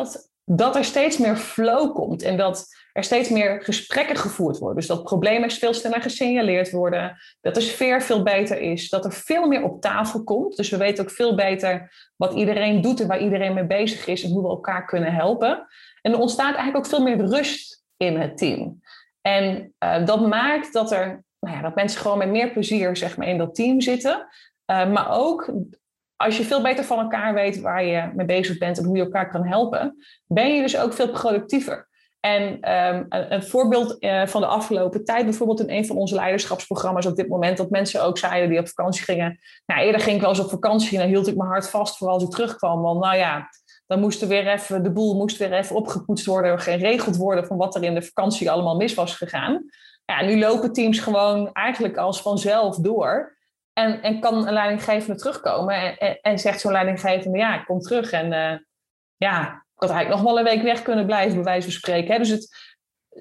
dat er steeds meer flow komt en dat er steeds meer gesprekken gevoerd worden. Dus dat problemen veel sneller gesignaleerd worden. Dat de sfeer veel beter is. Dat er veel meer op tafel komt. Dus we weten ook veel beter wat iedereen doet en waar iedereen mee bezig is en hoe we elkaar kunnen helpen. En er ontstaat eigenlijk ook veel meer rust in het team. En dat maakt dat mensen gewoon met meer plezier zeg maar, in dat team zitten. Maar ook als je veel beter van elkaar weet waar je mee bezig bent en hoe je elkaar kan helpen, ben je dus ook veel productiever. En een voorbeeld van de afgelopen tijd, bijvoorbeeld in een van onze leiderschapsprogramma's op dit moment, dat mensen ook zeiden die op vakantie gingen. Nou, eerder ging ik wel eens op vakantie en dan hield ik mijn hart vast voor als ik terugkwam. Want nou ja, dan moest de boel weer even opgepoetst worden, geregeld worden van wat er in de vakantie allemaal mis was gegaan. Ja, nu lopen teams gewoon eigenlijk als vanzelf door. En kan een leidinggevende terugkomen en zegt zo'n leidinggevende, ja, ik kom terug en ik had eigenlijk nog wel een week weg kunnen blijven, bij wijze van spreken. Hè? Dus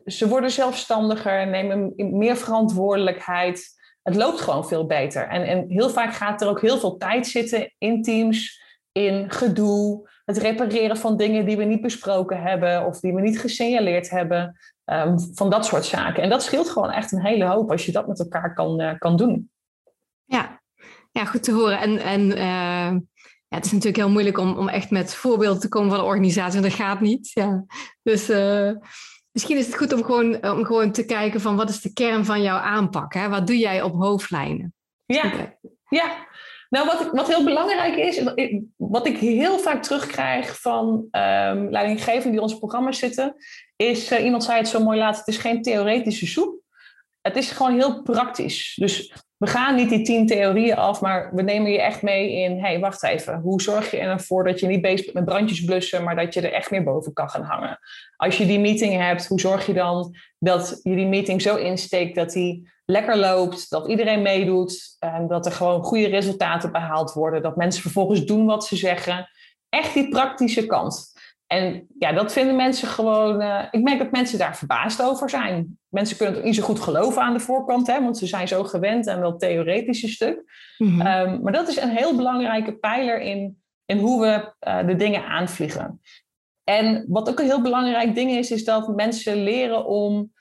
ze worden zelfstandiger, nemen meer verantwoordelijkheid. Het loopt gewoon veel beter. En heel vaak gaat er ook heel veel tijd zitten in teams, in gedoe, het repareren van dingen die we niet besproken hebben of die we niet gesignaleerd hebben, van dat soort zaken. En dat scheelt gewoon echt een hele hoop als je dat met elkaar kan doen. Ja, goed te horen. En het is natuurlijk heel moeilijk om echt met voorbeelden te komen van een organisatie, want dat gaat niet. Ja. Dus... Misschien is het goed om gewoon te kijken van wat is de kern van jouw aanpak? Hè? Wat doe jij op hoofdlijnen? Ja. Nou, wat heel belangrijk is, wat ik heel vaak terugkrijg van leidinggevenden die in onze programma's zitten, is, iemand zei het zo mooi laatst, het is geen theoretische soep. Het is gewoon heel praktisch. Dus we gaan niet die 10 theorieën af, maar we nemen je echt mee in, hey, wacht even, hoe zorg je ervoor dat je niet bezig bent met brandjes blussen, maar dat je er echt meer boven kan gaan hangen? Als je die meeting hebt, hoe zorg je dan dat je die meeting zo insteekt dat die lekker loopt, dat iedereen meedoet, dat er gewoon goede resultaten behaald worden, dat mensen vervolgens doen wat ze zeggen. Echt die praktische kant. En ja, dat vinden mensen gewoon... ik merk dat mensen daar verbaasd over zijn. Mensen kunnen het niet zo goed geloven aan de voorkant, hè, want ze zijn zo gewend aan dat theoretische stuk. Mm-hmm. Maar dat is een heel belangrijke pijler in hoe we de dingen aanvliegen. En wat ook een heel belangrijk ding is, is dat mensen leren om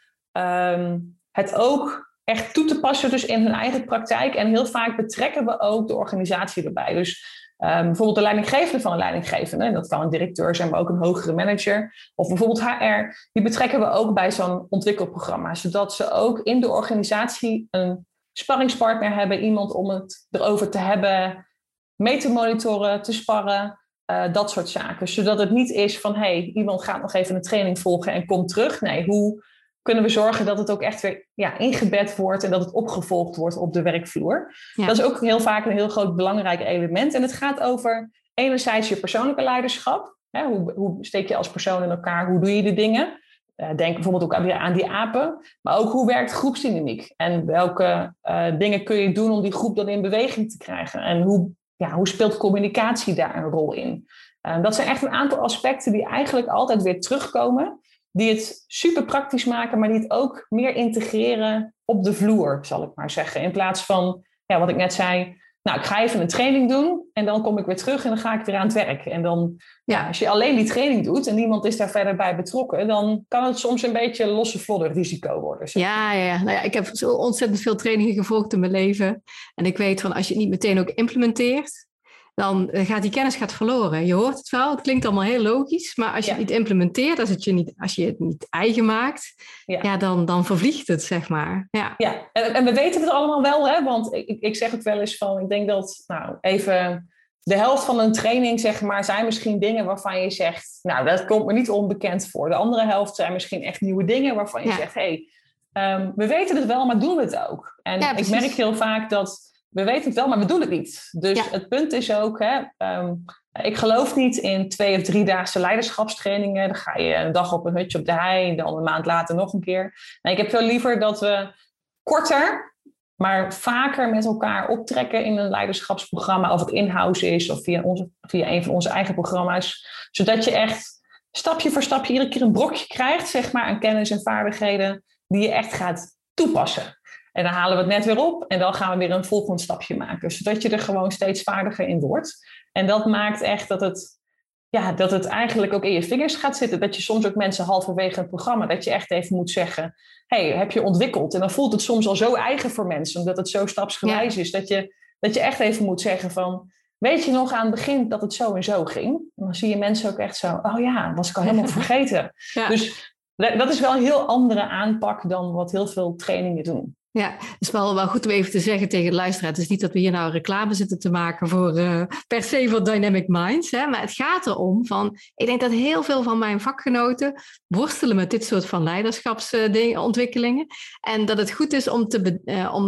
het ook echt toe te passen dus in hun eigen praktijk. En heel vaak betrekken we ook de organisatie erbij. Dus... bijvoorbeeld de leidinggevende van een leidinggevende, dat kan een directeur zijn, maar ook een hogere manager, of bijvoorbeeld HR, die betrekken we ook bij zo'n ontwikkelprogramma, zodat ze ook in de organisatie een sparringspartner hebben, iemand om het erover te hebben, mee te monitoren, te sparren, dat soort zaken. Zodat het niet is van, iemand gaat nog even een training volgen en komt terug. Nee, hoe kunnen we zorgen dat het ook echt weer ingebed wordt en dat het opgevolgd wordt op de werkvloer. Ja. Dat is ook heel vaak een heel groot belangrijk element. En het gaat over enerzijds je persoonlijke leiderschap. Hè, hoe steek je als persoon in elkaar? Hoe doe je de dingen? Denk bijvoorbeeld ook aan die apen. Maar ook hoe werkt groepsdynamiek? En welke dingen kun je doen om die groep dan in beweging te krijgen? En hoe speelt communicatie daar een rol in? Dat zijn echt een aantal aspecten die eigenlijk altijd weer terugkomen, die het super praktisch maken, maar die het ook meer integreren op de vloer, zal ik maar zeggen. In plaats van, wat ik net zei, nou, ik ga even een training doen en dan kom ik weer terug en dan ga ik weer aan het werk. En dan, als je alleen die training doet en niemand is daar verder bij betrokken, dan kan het soms een beetje losse vlodder risico worden. Zeg. Ja. Nou ja, ik heb zo ontzettend veel trainingen gevolgd in mijn leven. En ik weet van, als je het niet meteen ook implementeert, dan gaat die kennis verloren. Je hoort het wel, het klinkt allemaal heel logisch, maar als je het niet implementeert, als je het niet eigen maakt, dan vervliegt het, zeg maar. Ja. En we weten het allemaal wel, hè? Want ik zeg ook wel eens van, ik denk dat even de helft van een training, zeg maar, zijn misschien dingen waarvan je zegt, dat komt me niet onbekend voor. De andere helft zijn misschien echt nieuwe dingen waarvan je zegt, we weten het wel, maar doen we het ook? En ik merk heel vaak dat we weten het wel, maar we doen het niet. Dus het punt is ook, ik geloof niet in 2 of 3-daagse leiderschapstrainingen. Dan ga je een dag op een hutje op de hei, dan een maand later nog een keer. En ik heb veel liever dat we korter, maar vaker met elkaar optrekken in een leiderschapsprogramma. Of het in-house is, of via een van onze eigen programma's. Zodat je echt stapje voor stapje iedere keer een brokje krijgt, zeg maar, aan kennis en vaardigheden die je echt gaat toepassen. En dan halen we het net weer op en dan gaan we weer een volgend stapje maken. Zodat je er gewoon steeds vaardiger in wordt. En dat maakt echt dat het eigenlijk ook in je vingers gaat zitten. Dat je soms ook mensen halverwege het programma, dat je echt even moet zeggen, heb je ontwikkeld? En dan voelt het soms al zo eigen voor mensen, omdat het zo stapsgewijs is. Dat je echt even moet zeggen van, weet je nog aan het begin dat het zo en zo ging? En dan zie je mensen ook echt zo, oh ja, was ik al helemaal vergeten. Ja. Dus dat is wel een heel andere aanpak dan wat heel veel trainingen doen. Ja, het is wel goed om even te zeggen tegen de luisteraar. Het is niet dat we hier nou reclame zitten te maken voor per se voor Dynamic Minds. Hè, maar het gaat erom van, ik denk dat heel veel van mijn vakgenoten worstelen met dit soort van leiderschapsontwikkelingen. En dat het goed is om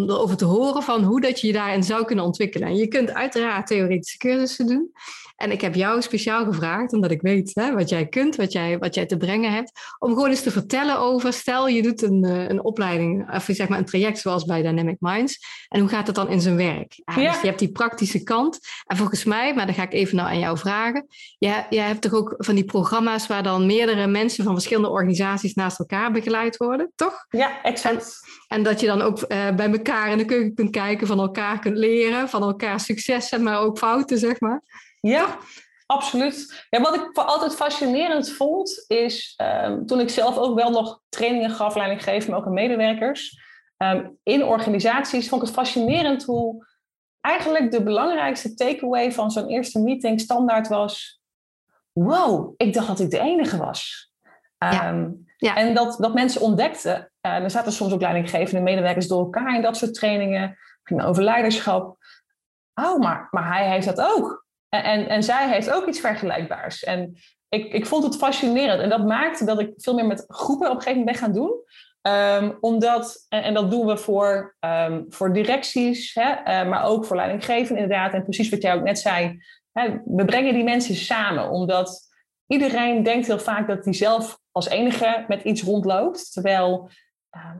erover te horen van hoe dat je je daarin zou kunnen ontwikkelen. En je kunt uiteraard theoretische cursussen doen. En ik heb jou speciaal gevraagd, omdat ik weet wat jij kunt, wat jij te brengen hebt, om gewoon eens te vertellen over, stel je doet een opleiding, of zeg maar een traject zoals bij Dynamic Minds, en hoe gaat dat dan in zijn werk? Dus je hebt die praktische kant. En volgens mij, maar dan ga ik even aan jou vragen, jij hebt toch ook van die programma's waar dan meerdere mensen van verschillende organisaties naast elkaar begeleid worden, toch? Ja, exact. En dat je dan ook bij elkaar in de keuken kunt kijken, van elkaar kunt leren, van elkaar successen, maar ook fouten, zeg maar. Ja, absoluut. Ja, wat ik altijd fascinerend vond, is toen ik zelf ook wel nog trainingen gaf, leidinggevenden, maar ook aan medewerkers, in organisaties, vond ik het fascinerend hoe eigenlijk de belangrijkste takeaway van zo'n eerste meeting standaard was: wow, ik dacht dat ik de enige was. Ja. En dat mensen ontdekten, er zaten soms ook leidinggevende medewerkers door elkaar in dat soort trainingen, over leiderschap. Oh, maar hij heeft dat ook. En zij heeft ook iets vergelijkbaars. En ik vond het fascinerend. En dat maakte dat ik veel meer met groepen op een gegeven moment ben gaan doen. Omdat, en dat doen we voor directies, maar ook voor leidinggevenden inderdaad. En precies wat jij ook net zei, we brengen die mensen samen. Omdat iedereen denkt heel vaak dat hij zelf als enige met iets rondloopt. Terwijl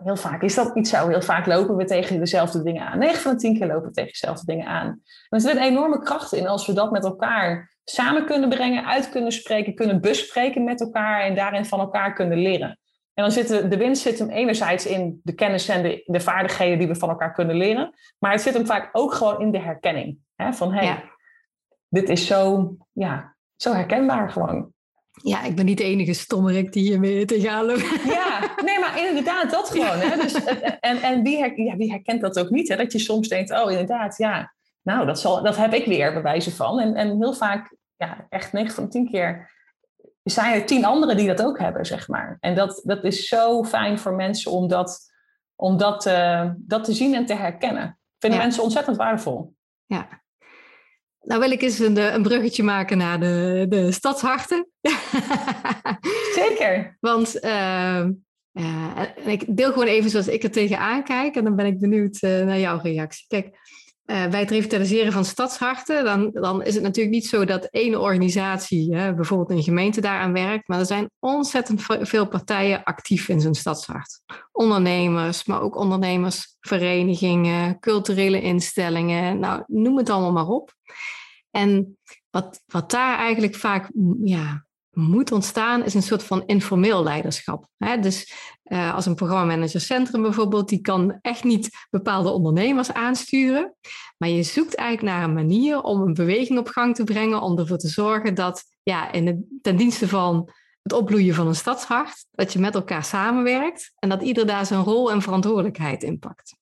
heel vaak is dat niet zo. Heel vaak lopen we tegen dezelfde dingen aan. 9 van de 10 keer lopen we tegen dezelfde dingen aan. En er zit een enorme kracht in als we dat met elkaar samen kunnen brengen, uit kunnen spreken, kunnen bespreken met elkaar en daarin van elkaar kunnen leren. En dan de winst zit hem enerzijds in de kennis en de vaardigheden die we van elkaar kunnen leren. Maar het zit hem vaak ook gewoon in de herkenning. Hè? Van dit is zo herkenbaar gewoon. Ja, ik ben niet de enige stommerik die hiermee tegenaan loopt. Ja, nee, maar inderdaad dat gewoon. Hè? Dus, en wie herkent dat ook niet? Hè? Dat je soms denkt, oh inderdaad, ja, nou dat heb ik weer bij wijze van. En heel vaak, ja, echt 9 van de 10 keer zijn er 10 anderen die dat ook hebben, zeg maar. En dat is zo fijn voor mensen om dat te zien en te herkennen. Vinden mensen ontzettend waardevol. Ja. Nou wil ik eens een bruggetje maken naar de stadsharten. Zeker. Want ik deel gewoon even zoals ik er tegenaan kijk. En dan ben ik benieuwd naar jouw reactie. Kijk, bij het revitaliseren van stadsharten, dan is het natuurlijk niet zo dat één organisatie, bijvoorbeeld een gemeente, daaraan werkt. Maar er zijn ontzettend veel partijen actief in zo'n stadshart. Ondernemers, maar ook ondernemersverenigingen, culturele instellingen. Nou, noem het allemaal maar op. En wat daar eigenlijk vaak moet ontstaan, is een soort van informeel leiderschap. Dus als een programmamanager centrum bijvoorbeeld, die kan echt niet bepaalde ondernemers aansturen. Maar je zoekt eigenlijk naar een manier om een beweging op gang te brengen, om ervoor te zorgen dat ten dienste van het opbloeien van een stadshart, dat je met elkaar samenwerkt en dat ieder daar zijn rol en verantwoordelijkheid in pakt.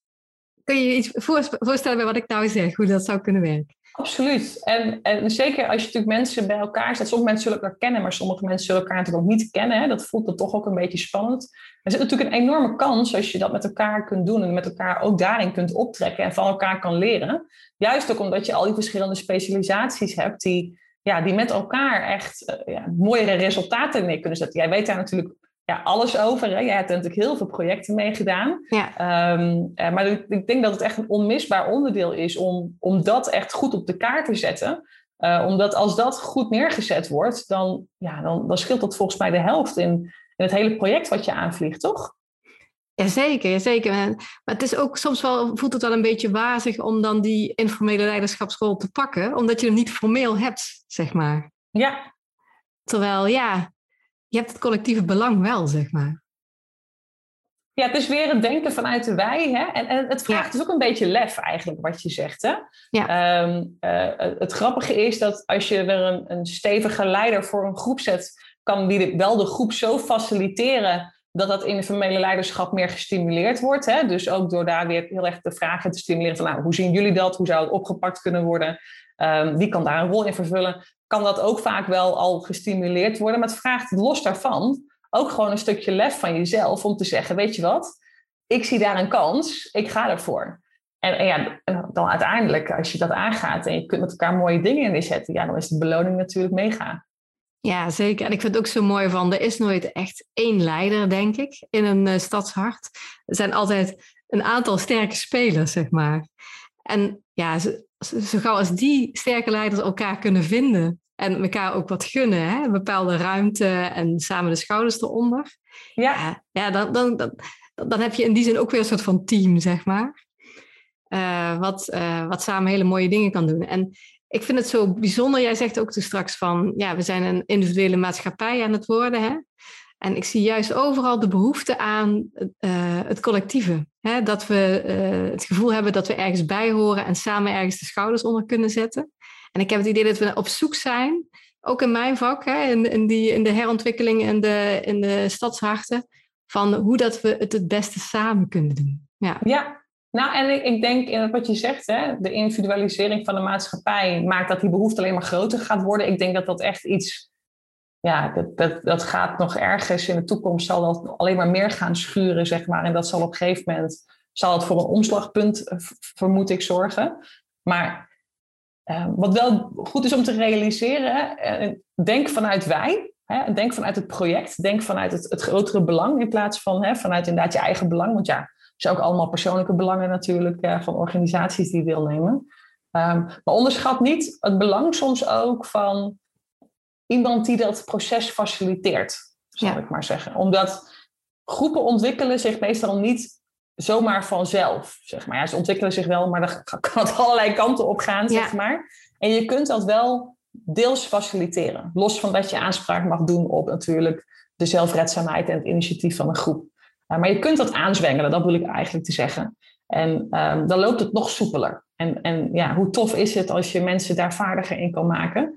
Kun je je iets voorstellen bij wat ik nou zeg, hoe dat zou kunnen werken? Absoluut. En zeker als je natuurlijk mensen bij elkaar zet. Sommige mensen zullen elkaar kennen, maar sommige mensen zullen elkaar natuurlijk ook niet kennen. Hè? Dat voelt dan toch ook een beetje spannend. Er zit natuurlijk een enorme kans als je dat met elkaar kunt doen en met elkaar ook daarin kunt optrekken en van elkaar kan leren. Juist ook omdat je al die verschillende specialisaties hebt die met elkaar echt mooiere resultaten neer kunnen zetten. Jij weet daar natuurlijk alles over. Hè? Jij hebt er natuurlijk heel veel projecten mee gedaan. Ja. Maar ik denk dat het echt een onmisbaar onderdeel is om dat echt goed op de kaart te zetten. Omdat als dat goed neergezet wordt, dan scheelt dat volgens mij de helft in het hele project wat je aanvliegt, toch? Jazeker. Maar het is ook soms voelt het wel een beetje wazig om dan die informele leiderschapsrol te pakken, omdat je hem niet formeel hebt, zeg maar. Ja. Terwijl, je hebt het collectieve belang wel, zeg maar. Ja, het is weer het denken vanuit de wij. Hè? En het vraagt dus ook een beetje lef eigenlijk, wat je zegt. Hè? Ja. Het grappige is dat als je weer een stevige leider voor een groep zet, kan die wel de groep zo faciliteren dat informele leiderschap meer gestimuleerd wordt. Hè? Dus ook door daar weer heel erg de vragen te stimuleren van, nou, hoe zien jullie dat? Hoe zou het opgepakt kunnen worden? Wie kan daar een rol in vervullen? Kan dat ook vaak wel al gestimuleerd worden. Maar het vraagt los daarvan ook gewoon een stukje lef van jezelf om te zeggen, weet je wat, ik zie daar een kans, ik ga ervoor. En dan uiteindelijk, als je dat aangaat en je kunt met elkaar mooie dingen inzetten, dan is de beloning natuurlijk mega. Ja, zeker. En ik vind het ook zo mooi van, er is nooit echt één leider, denk ik, in een stadshart. Er zijn altijd een aantal sterke spelers, zeg maar. En zo gauw als die sterke leiders elkaar kunnen vinden en elkaar ook wat gunnen, hè? Een bepaalde ruimte en samen de schouders eronder. Dan heb je in die zin ook weer een soort van team, zeg maar. Wat samen hele mooie dingen kan doen. En ik vind het zo bijzonder, jij zegt ook toen straks van, we zijn een individuele maatschappij aan het worden, hè? En ik zie juist overal de behoefte aan het collectieve. Hè? Dat we het gevoel hebben dat we ergens bij horen en samen ergens de schouders onder kunnen zetten. En ik heb het idee dat we op zoek zijn, ook in mijn vak, hè? In de herontwikkeling en in de stadsharten, van hoe dat we het beste samen kunnen doen. Ja. Nou, en ik denk in wat je zegt, hè, de individualisering van de maatschappij maakt dat die behoefte alleen maar groter gaat worden. Ik denk dat dat echt iets, ja, dat gaat nog ergens in de toekomst, zal dat alleen maar meer gaan schuren, zeg maar. En dat zal op een gegeven moment, zal het voor een omslagpunt, vermoed ik, zorgen. Maar wat wel goed is om te realiseren, denk vanuit wij. Hè, denk vanuit het project, denk vanuit het grotere belang in plaats van vanuit inderdaad je eigen belang. Want ja, dus ook allemaal persoonlijke belangen natuurlijk van organisaties die deelnemen. Maar onderschat niet het belang soms ook van iemand die dat proces faciliteert, zal ik maar zeggen. Omdat groepen ontwikkelen zich meestal niet zomaar vanzelf, zeg maar. Ja, ze ontwikkelen zich wel, maar dan kan het allerlei kanten op gaan, zeg maar. En je kunt dat wel deels faciliteren. Los van dat je aanspraak mag doen op natuurlijk de zelfredzaamheid en het initiatief van een groep. Maar je kunt dat aanzwengelen, dat wil ik eigenlijk te zeggen. En dan loopt het nog soepeler. En ja, hoe tof is het als je mensen daar vaardiger in kan maken?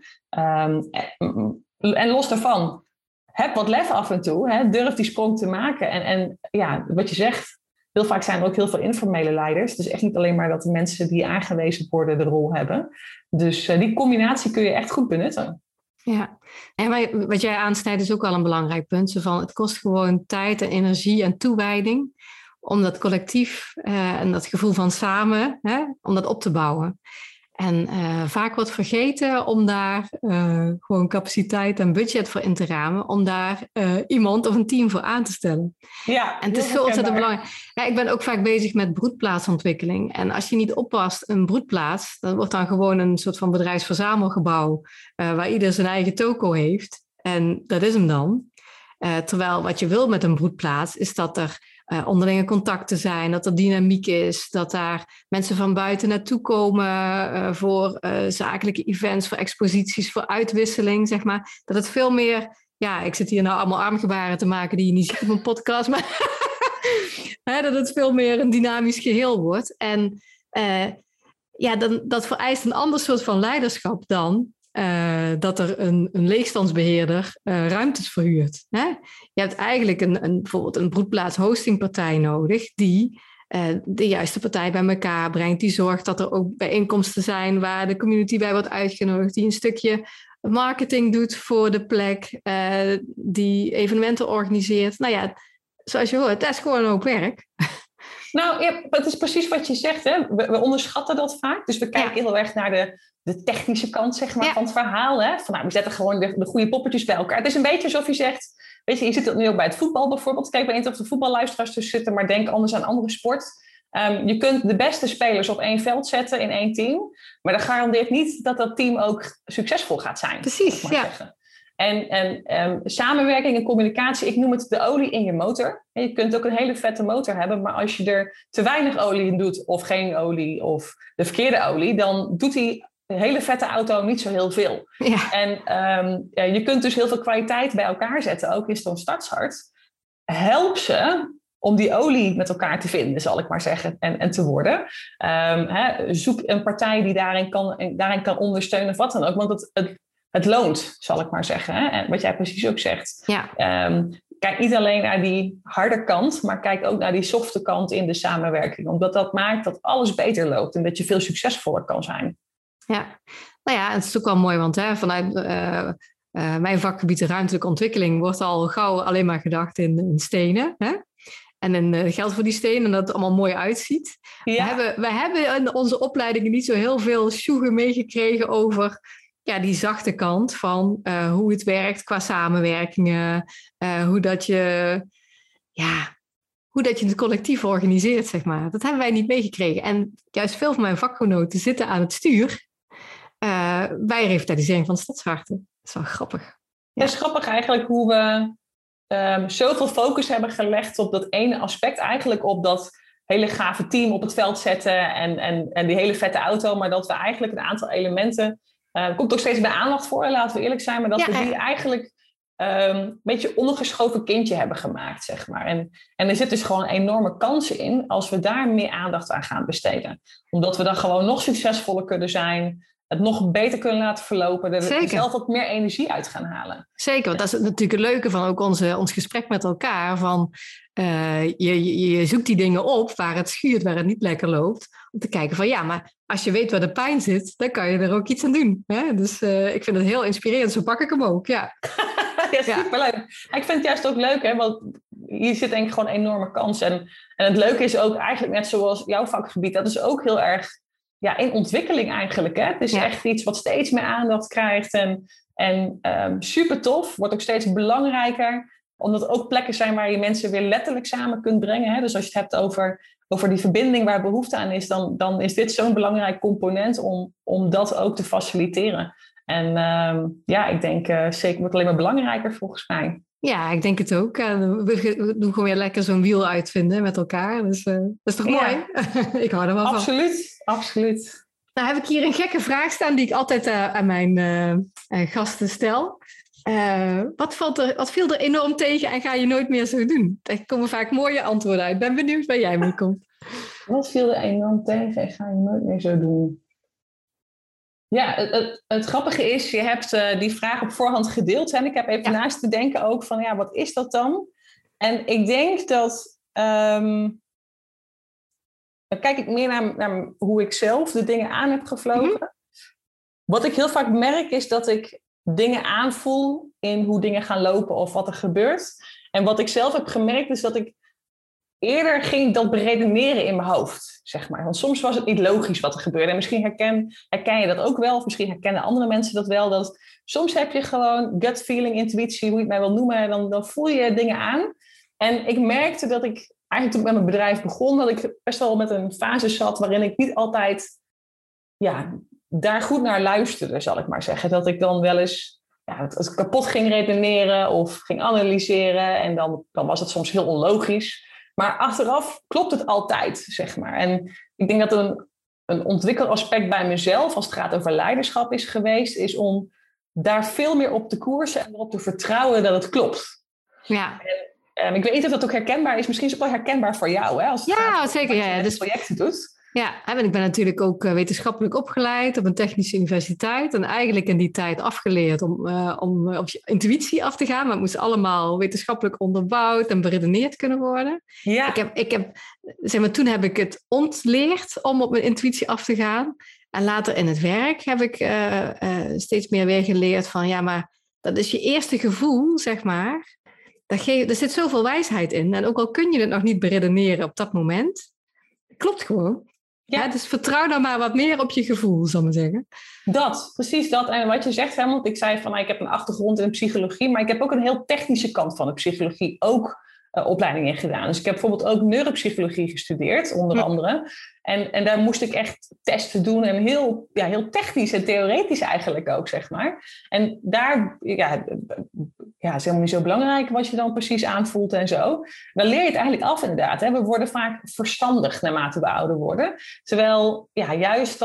En los daarvan, heb wat lef af en toe. Hè? Durf die sprong te maken. En ja, wat je zegt, heel vaak zijn er ook heel veel informele leiders. Dus echt niet alleen maar dat de mensen die aangewezen worden de rol hebben. Dus die combinatie kun je echt goed benutten. Ja, en wat jij aansnijdt is ook al een belangrijk punt. Zo van, het kost gewoon tijd en energie en toewijding om dat collectief en dat gevoel van samen, hè, om dat op te bouwen. En vaak wordt vergeten om daar gewoon capaciteit en budget voor in te ramen, om daar iemand of een team voor aan te stellen. Ja, en het is zo ontzettend belangrijk. Ja, ik ben ook vaak bezig met broedplaatsontwikkeling. En als je niet oppast, een broedplaats, dat wordt dan gewoon een soort van bedrijfsverzamelgebouw, waar ieder zijn eigen toko heeft. En dat is hem dan. Terwijl wat je wil met een broedplaats is dat er onderlinge contacten zijn, dat er dynamiek is, dat daar mensen van buiten naartoe komen voor zakelijke events, voor exposities, voor uitwisseling, zeg maar. Dat het veel meer, ja, ik zit hier nou allemaal armgebaren te maken die je niet ziet op een podcast, maar dat het veel meer een dynamisch geheel wordt. En dat vereist een ander soort van leiderschap dan dat er een leegstandsbeheerder ruimtes verhuurt. Hè? Je hebt eigenlijk bijvoorbeeld een broedplaats-hostingpartij nodig die de juiste partij bij elkaar brengt. Die zorgt dat er ook bijeenkomsten zijn waar de community bij wordt uitgenodigd. Die een stukje marketing doet voor de plek. Die evenementen organiseert. Nou ja, zoals je hoort, dat is gewoon ook werk. Nou, ja, dat is precies wat je zegt. Hè? We onderschatten dat vaak. Dus we kijken heel erg naar de technische kant, zeg maar, van het verhaal. Hè? Van, nou, we zetten gewoon de goede poppetjes bij elkaar. Het is een beetje alsof je zegt, weet je zit dat nu ook bij het voetbal bijvoorbeeld. Kijk, ik weet niet of de voetballuisteraars tussen zitten, maar denk anders aan andere sport. Je kunt de beste spelers op één veld zetten in één team. Maar dat garandeert niet dat dat team ook succesvol gaat zijn. Precies, zeggen. En samenwerking en communicatie, ik noem het de olie in je motor. En je kunt ook een hele vette motor hebben, maar als je er te weinig olie in doet, of geen olie, of de verkeerde olie, dan doet die hele vette auto niet zo heel veel. Ja. En je kunt dus heel veel kwaliteit bij elkaar zetten, ook in zo'n stadshart. Help ze om die olie met elkaar te vinden, zal ik maar zeggen, en te worden. Zoek een partij die daarin kan ondersteunen, of wat dan ook, want het loont, zal ik maar zeggen. Hè? En wat jij precies ook zegt. Ja. Kijk niet alleen naar die harde kant, maar kijk ook naar die softe kant in de samenwerking. Omdat dat maakt dat alles beter loopt en dat je veel succesvoller kan zijn. Ja, nou ja, het is ook wel mooi, want vanuit mijn vakgebied de ruimtelijke ontwikkeling wordt al gauw alleen maar gedacht in stenen. Hè? En geld voor die stenen en dat het allemaal mooi uitziet. Ja. We hebben in onze opleidingen niet zo heel veel sjoegen meegekregen over die zachte kant van hoe het werkt qua samenwerkingen. Hoe dat je het collectief organiseert, zeg maar. Dat hebben wij niet meegekregen. En juist veel van mijn vakgenoten zitten aan het stuur bij revitalisering van stadsharten. Dat is wel grappig. Ja. Het is grappig eigenlijk hoe we zoveel focus hebben gelegd op dat ene aspect. Eigenlijk op dat hele gave team op het veld zetten en die hele vette auto. Maar dat we eigenlijk een aantal elementen komt ook steeds bij aandacht voor, laten we eerlijk zijn. Maar dat we die eigenlijk een beetje ondergeschoven kindje hebben gemaakt, zeg maar. En er zit dus gewoon een enorme kans in als we daar meer aandacht aan gaan besteden. Omdat we dan gewoon nog succesvoller kunnen zijn, het nog beter kunnen laten verlopen, dat we zelf wat meer energie uit gaan halen. Zeker, want dat is natuurlijk het leuke van ook ons gesprek met elkaar. Van je zoekt die dingen op waar het schuurt, waar het niet lekker loopt. Om te kijken van ja, maar als je weet waar de pijn zit, dan kan je er ook iets aan doen. Hè? Dus ik vind het heel inspirerend, zo pak ik hem ook, ja. Ja, superleuk. Ja. Ik vind het juist ook leuk, hè, want hier zit denk ik gewoon een enorme kans. En het leuke is ook eigenlijk net zoals jouw vakgebied, dat is ook heel erg in ontwikkeling eigenlijk. Hè? Het is echt iets wat steeds meer aandacht krijgt en super tof, wordt ook steeds belangrijker. Omdat er ook plekken zijn waar je mensen weer letterlijk samen kunt brengen. Hè? Dus als je het hebt over die verbinding waar behoefte aan is, dan is dit zo'n belangrijk component om dat ook te faciliteren. En ik denk zeker wordt alleen maar belangrijker volgens mij. Ja, ik denk het ook. We doen gewoon weer lekker zo'n wiel uitvinden met elkaar. Dus dat is toch mooi? Ik hou er wel absoluut, van. Absoluut. Nou heb ik hier een gekke vraag staan die ik altijd aan mijn gasten stel. Wat viel er enorm tegen en ga je nooit meer zo doen? Daar komen vaak mooie antwoorden uit. Ben benieuwd waar jij mee komt. Wat viel er enorm tegen en ga je nooit meer zo doen? Ja, het grappige is, je hebt die vraag op voorhand gedeeld. En ik heb even naast te denken ook van, wat is dat dan? En ik denk dat... dan kijk ik meer naar hoe ik zelf de dingen aan heb gevlogen. Mm-hmm. Wat ik heel vaak merk is dat ik dingen aanvoel in hoe dingen gaan lopen of wat er gebeurt. En wat ik zelf heb gemerkt is dat ik... Eerder ging dat beredeneren in mijn hoofd, zeg maar. Want soms was het niet logisch wat er gebeurde. En misschien herken je dat ook wel. Of misschien herkennen andere mensen dat wel. Dat soms heb je gewoon gut feeling, intuïtie, hoe je het mij wil noemen. Dan voel je dingen aan. En ik merkte dat ik, eigenlijk toen ik met mijn bedrijf begon, dat ik best wel met een fase zat waarin ik niet altijd daar goed naar luisterde, zal ik maar zeggen. Dat ik dan wel eens... het kapot ging redeneren of ging analyseren. En dan was het soms heel onlogisch. Maar achteraf klopt het altijd, zeg maar. En ik denk dat een ontwikkelaspect bij mezelf, als het gaat over leiderschap, is geweest, is om daar veel meer op te koersen en erop te vertrouwen dat het klopt. Ja. En ik weet niet of dat ook herkenbaar is. Misschien is het wel herkenbaar voor jou, hè? Als het gaat, zeker. Als je dus projecten doet. Ja, en ik ben natuurlijk ook wetenschappelijk opgeleid op een technische universiteit. En eigenlijk in die tijd afgeleerd om op je intuïtie af te gaan. Maar het moest allemaal wetenschappelijk onderbouwd en beredeneerd kunnen worden. Ja. Ik heb, zeg maar, toen heb ik het ontleerd om op mijn intuïtie af te gaan. En later in het werk heb ik steeds meer weer geleerd van... Ja, maar dat is je eerste gevoel, zeg maar. Er zit zoveel wijsheid in. En ook al kun je het nog niet beredeneren op dat moment... Klopt gewoon. Ja. Ja, dus vertrouw dan maar wat meer op je gevoel, zal ik maar zeggen. Dat, precies dat. En wat je zegt, hè, want ik zei van ik heb een achtergrond in psychologie, maar ik heb ook een heel technische kant van de psychologie ook opleiding in gedaan. Dus ik heb bijvoorbeeld ook neuropsychologie gestudeerd, onder andere. En daar moest ik echt testen doen en heel technisch en theoretisch eigenlijk ook, zeg maar. En daar, is helemaal niet zo belangrijk wat je dan precies aanvoelt en zo. Dan leer je het eigenlijk af inderdaad. Hè? We worden vaak verstandig naarmate we ouder worden. Terwijl juist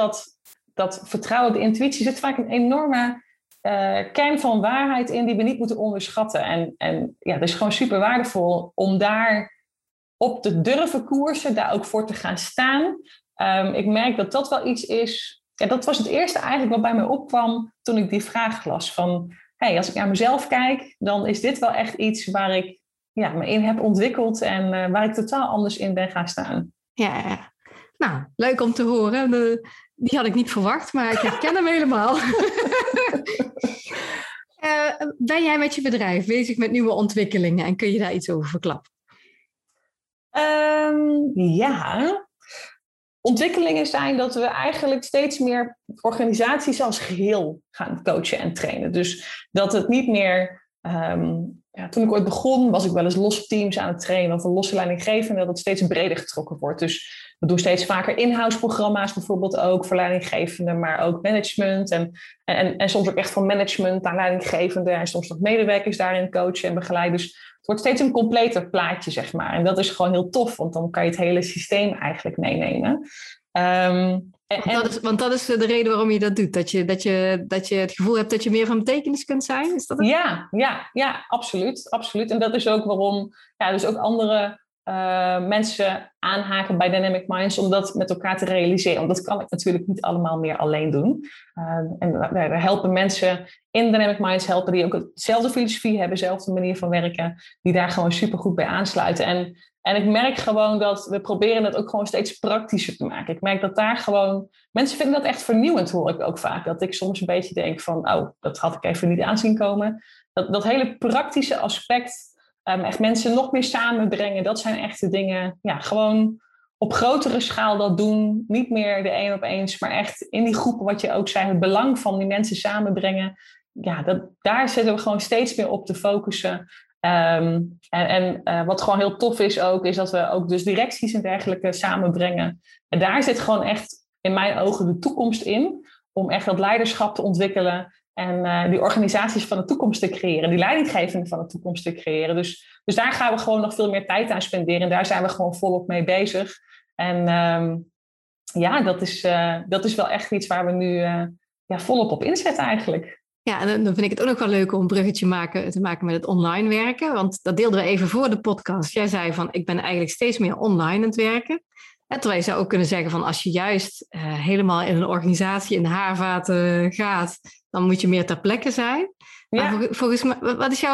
dat vertrouwen op de intuïtie zit vaak een enorme... kern van waarheid in die we niet moeten onderschatten. En dat is gewoon super waardevol om daar op te durven koersen, daar ook voor te gaan staan. Ik merk dat dat wel iets is... Ja, dat was het eerste eigenlijk wat bij mij opkwam toen ik die vraag las. Van, als ik naar mezelf kijk, dan is dit wel echt iets waar ik me in heb ontwikkeld en waar ik totaal anders in ben gaan staan. Ja. Nou, leuk om te horen. Die had ik niet verwacht, maar ik herken hem helemaal. Ben jij met je bedrijf bezig met nieuwe ontwikkelingen en kun je daar iets over verklappen? Ontwikkelingen zijn dat we eigenlijk steeds meer organisaties als geheel gaan coachen en trainen. Dus dat het niet meer... toen ik ooit begon, was ik wel eens losse teams aan het trainen of een losse leidinggevende, dat het steeds breder getrokken wordt. Dus we doen steeds vaker in-house programma's bijvoorbeeld ook voor leidinggevenden, maar ook management. En soms ook echt van management naar leidinggevenden en soms nog medewerkers daarin coachen en begeleiden. Dus het wordt steeds een completer plaatje, zeg maar. En dat is gewoon heel tof, want dan kan je het hele systeem eigenlijk meenemen. Want dat is de reden waarom je dat doet. Dat je het gevoel hebt dat je meer van betekenis kunt zijn? Is dat het? Ja, absoluut, absoluut. En dat is ook waarom dus ook andere mensen aanhaken bij Dynamic Minds om dat met elkaar te realiseren. Want dat kan ik natuurlijk niet allemaal meer alleen doen. En we helpen mensen in Dynamic Minds helpen die ook dezelfde filosofie hebben, dezelfde manier van werken, die daar gewoon supergoed bij aansluiten. En ik merk gewoon dat we proberen dat ook gewoon steeds praktischer te maken. Ik merk dat daar gewoon... Mensen vinden dat echt vernieuwend, hoor ik ook vaak. Dat ik soms een beetje denk van... Oh, dat had ik even niet aan zien komen. Dat hele praktische aspect... echt mensen nog meer samenbrengen. Dat zijn echt de dingen... Ja, gewoon op grotere schaal dat doen. Niet meer de één op eens. Maar echt in die groepen wat je ook zei. Het belang van die mensen samenbrengen. Ja, daar zetten we gewoon steeds meer op te focussen. En wat gewoon heel tof is ook, is dat we ook dus directies en dergelijke samenbrengen. En daar zit gewoon echt in mijn ogen de toekomst in. Om echt dat leiderschap te ontwikkelen. En die organisaties van de toekomst te creëren. Die leidinggevenden van de toekomst te creëren. Dus daar gaan we gewoon nog veel meer tijd aan spenderen. En daar zijn we gewoon volop mee bezig. En dat is wel echt iets waar we nu volop op inzetten eigenlijk. Ja, en dan vind ik het ook nog wel leuk om een bruggetje te maken met het online werken. Want dat deelden we even voor de podcast. Jij zei van, ik ben eigenlijk steeds meer online aan het werken. En terwijl je zou ook kunnen zeggen van, als je juist helemaal in een organisatie in de haarvaten gaat, dan moet je meer ter plekke zijn. Ja. Maar volgens mij,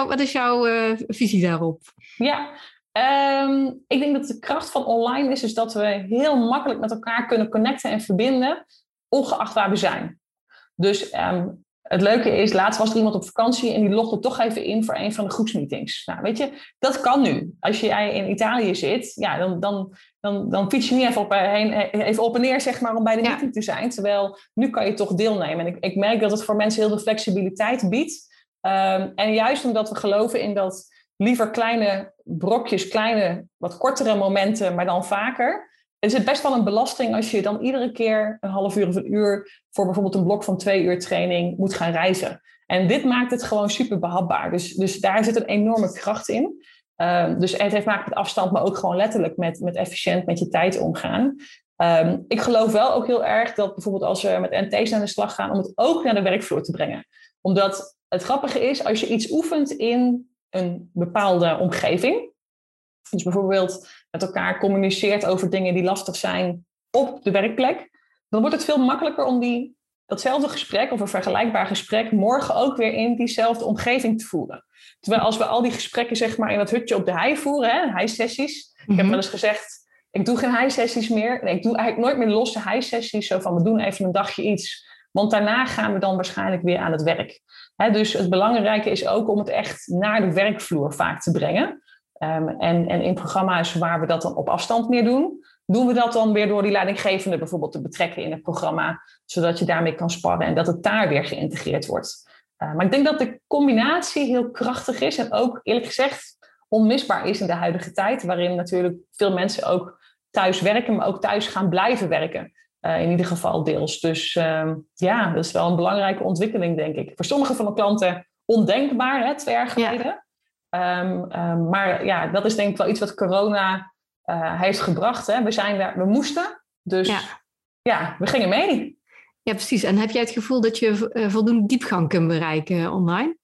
wat is jouw visie daarop? Ja, ik denk dat de kracht van online is dat we heel makkelijk met elkaar kunnen connecten en verbinden, ongeacht waar we zijn. Dus... Het leuke is, laatst was er iemand op vakantie en die logde toch even in voor een van de groepsmeetings. Nou, weet je, dat kan nu. Als jij in Italië zit, ja, dan fiets je niet even op en neer, zeg maar, om bij de meeting te zijn. Terwijl, nu kan je toch deelnemen. En ik merk dat het voor mensen heel veel flexibiliteit biedt. En juist omdat we geloven in dat liever kleine brokjes, wat kortere momenten, maar dan vaker... Het is best wel een belasting als je dan iedere keer een half uur of een uur voor bijvoorbeeld een blok van 2 uur training moet gaan reizen. En dit maakt het gewoon super behapbaar. Dus daar zit een enorme kracht in. Dus het heeft maakt met afstand, maar ook gewoon letterlijk met efficiënt met je tijd omgaan. Ik geloof wel ook heel erg dat bijvoorbeeld als we met NT's aan de slag gaan, om het ook naar de werkvloer te brengen. Omdat het grappige is, als je iets oefent in een bepaalde omgeving, dus bijvoorbeeld met elkaar communiceert over dingen die lastig zijn op de werkplek, dan wordt het veel makkelijker om datzelfde gesprek of een vergelijkbaar gesprek morgen ook weer in diezelfde omgeving te voeren. Terwijl als we al die gesprekken zeg maar in dat hutje op de hei voeren, hei-sessies. Mm-hmm. Ik heb wel eens gezegd, ik doe geen hei-sessies meer. Nee, ik doe eigenlijk nooit meer losse hei-sessies. Zo van, we doen even een dagje iets. Want daarna gaan we dan waarschijnlijk weer aan het werk. Dus het belangrijke is ook om het echt naar de werkvloer vaak te brengen. En in programma's waar we dat dan op afstand meer doen, doen we dat dan weer door die leidinggevende bijvoorbeeld te betrekken in het programma, zodat je daarmee kan sparren en dat het daar weer geïntegreerd wordt. Maar ik denk dat de combinatie heel krachtig is en ook eerlijk gezegd onmisbaar is in de huidige tijd, waarin natuurlijk veel mensen ook thuis werken, maar ook thuis gaan blijven werken. In ieder geval deels. Dus dat is wel een belangrijke ontwikkeling, denk ik. Voor sommige van de klanten ondenkbaar, 2 jaar geleden. Ja. Maar ja, dat is denk ik wel iets wat corona heeft gebracht. Hè? We moesten, dus ja, we gingen mee. Ja, precies. En heb jij het gevoel dat je voldoende diepgang kunt bereiken online?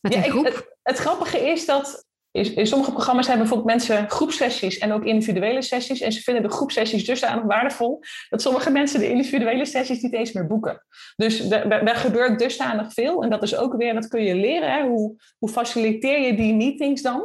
Met een groep? Het grappige is dat in sommige programma's hebben bijvoorbeeld mensen groepsessies en ook individuele sessies. En ze vinden de groepsessies dusdanig waardevol dat sommige mensen de individuele sessies niet eens meer boeken. Dus daar gebeurt dusdanig veel. En dat is ook weer, dat kun je leren. Hè? Hoe faciliteer je die meetings dan?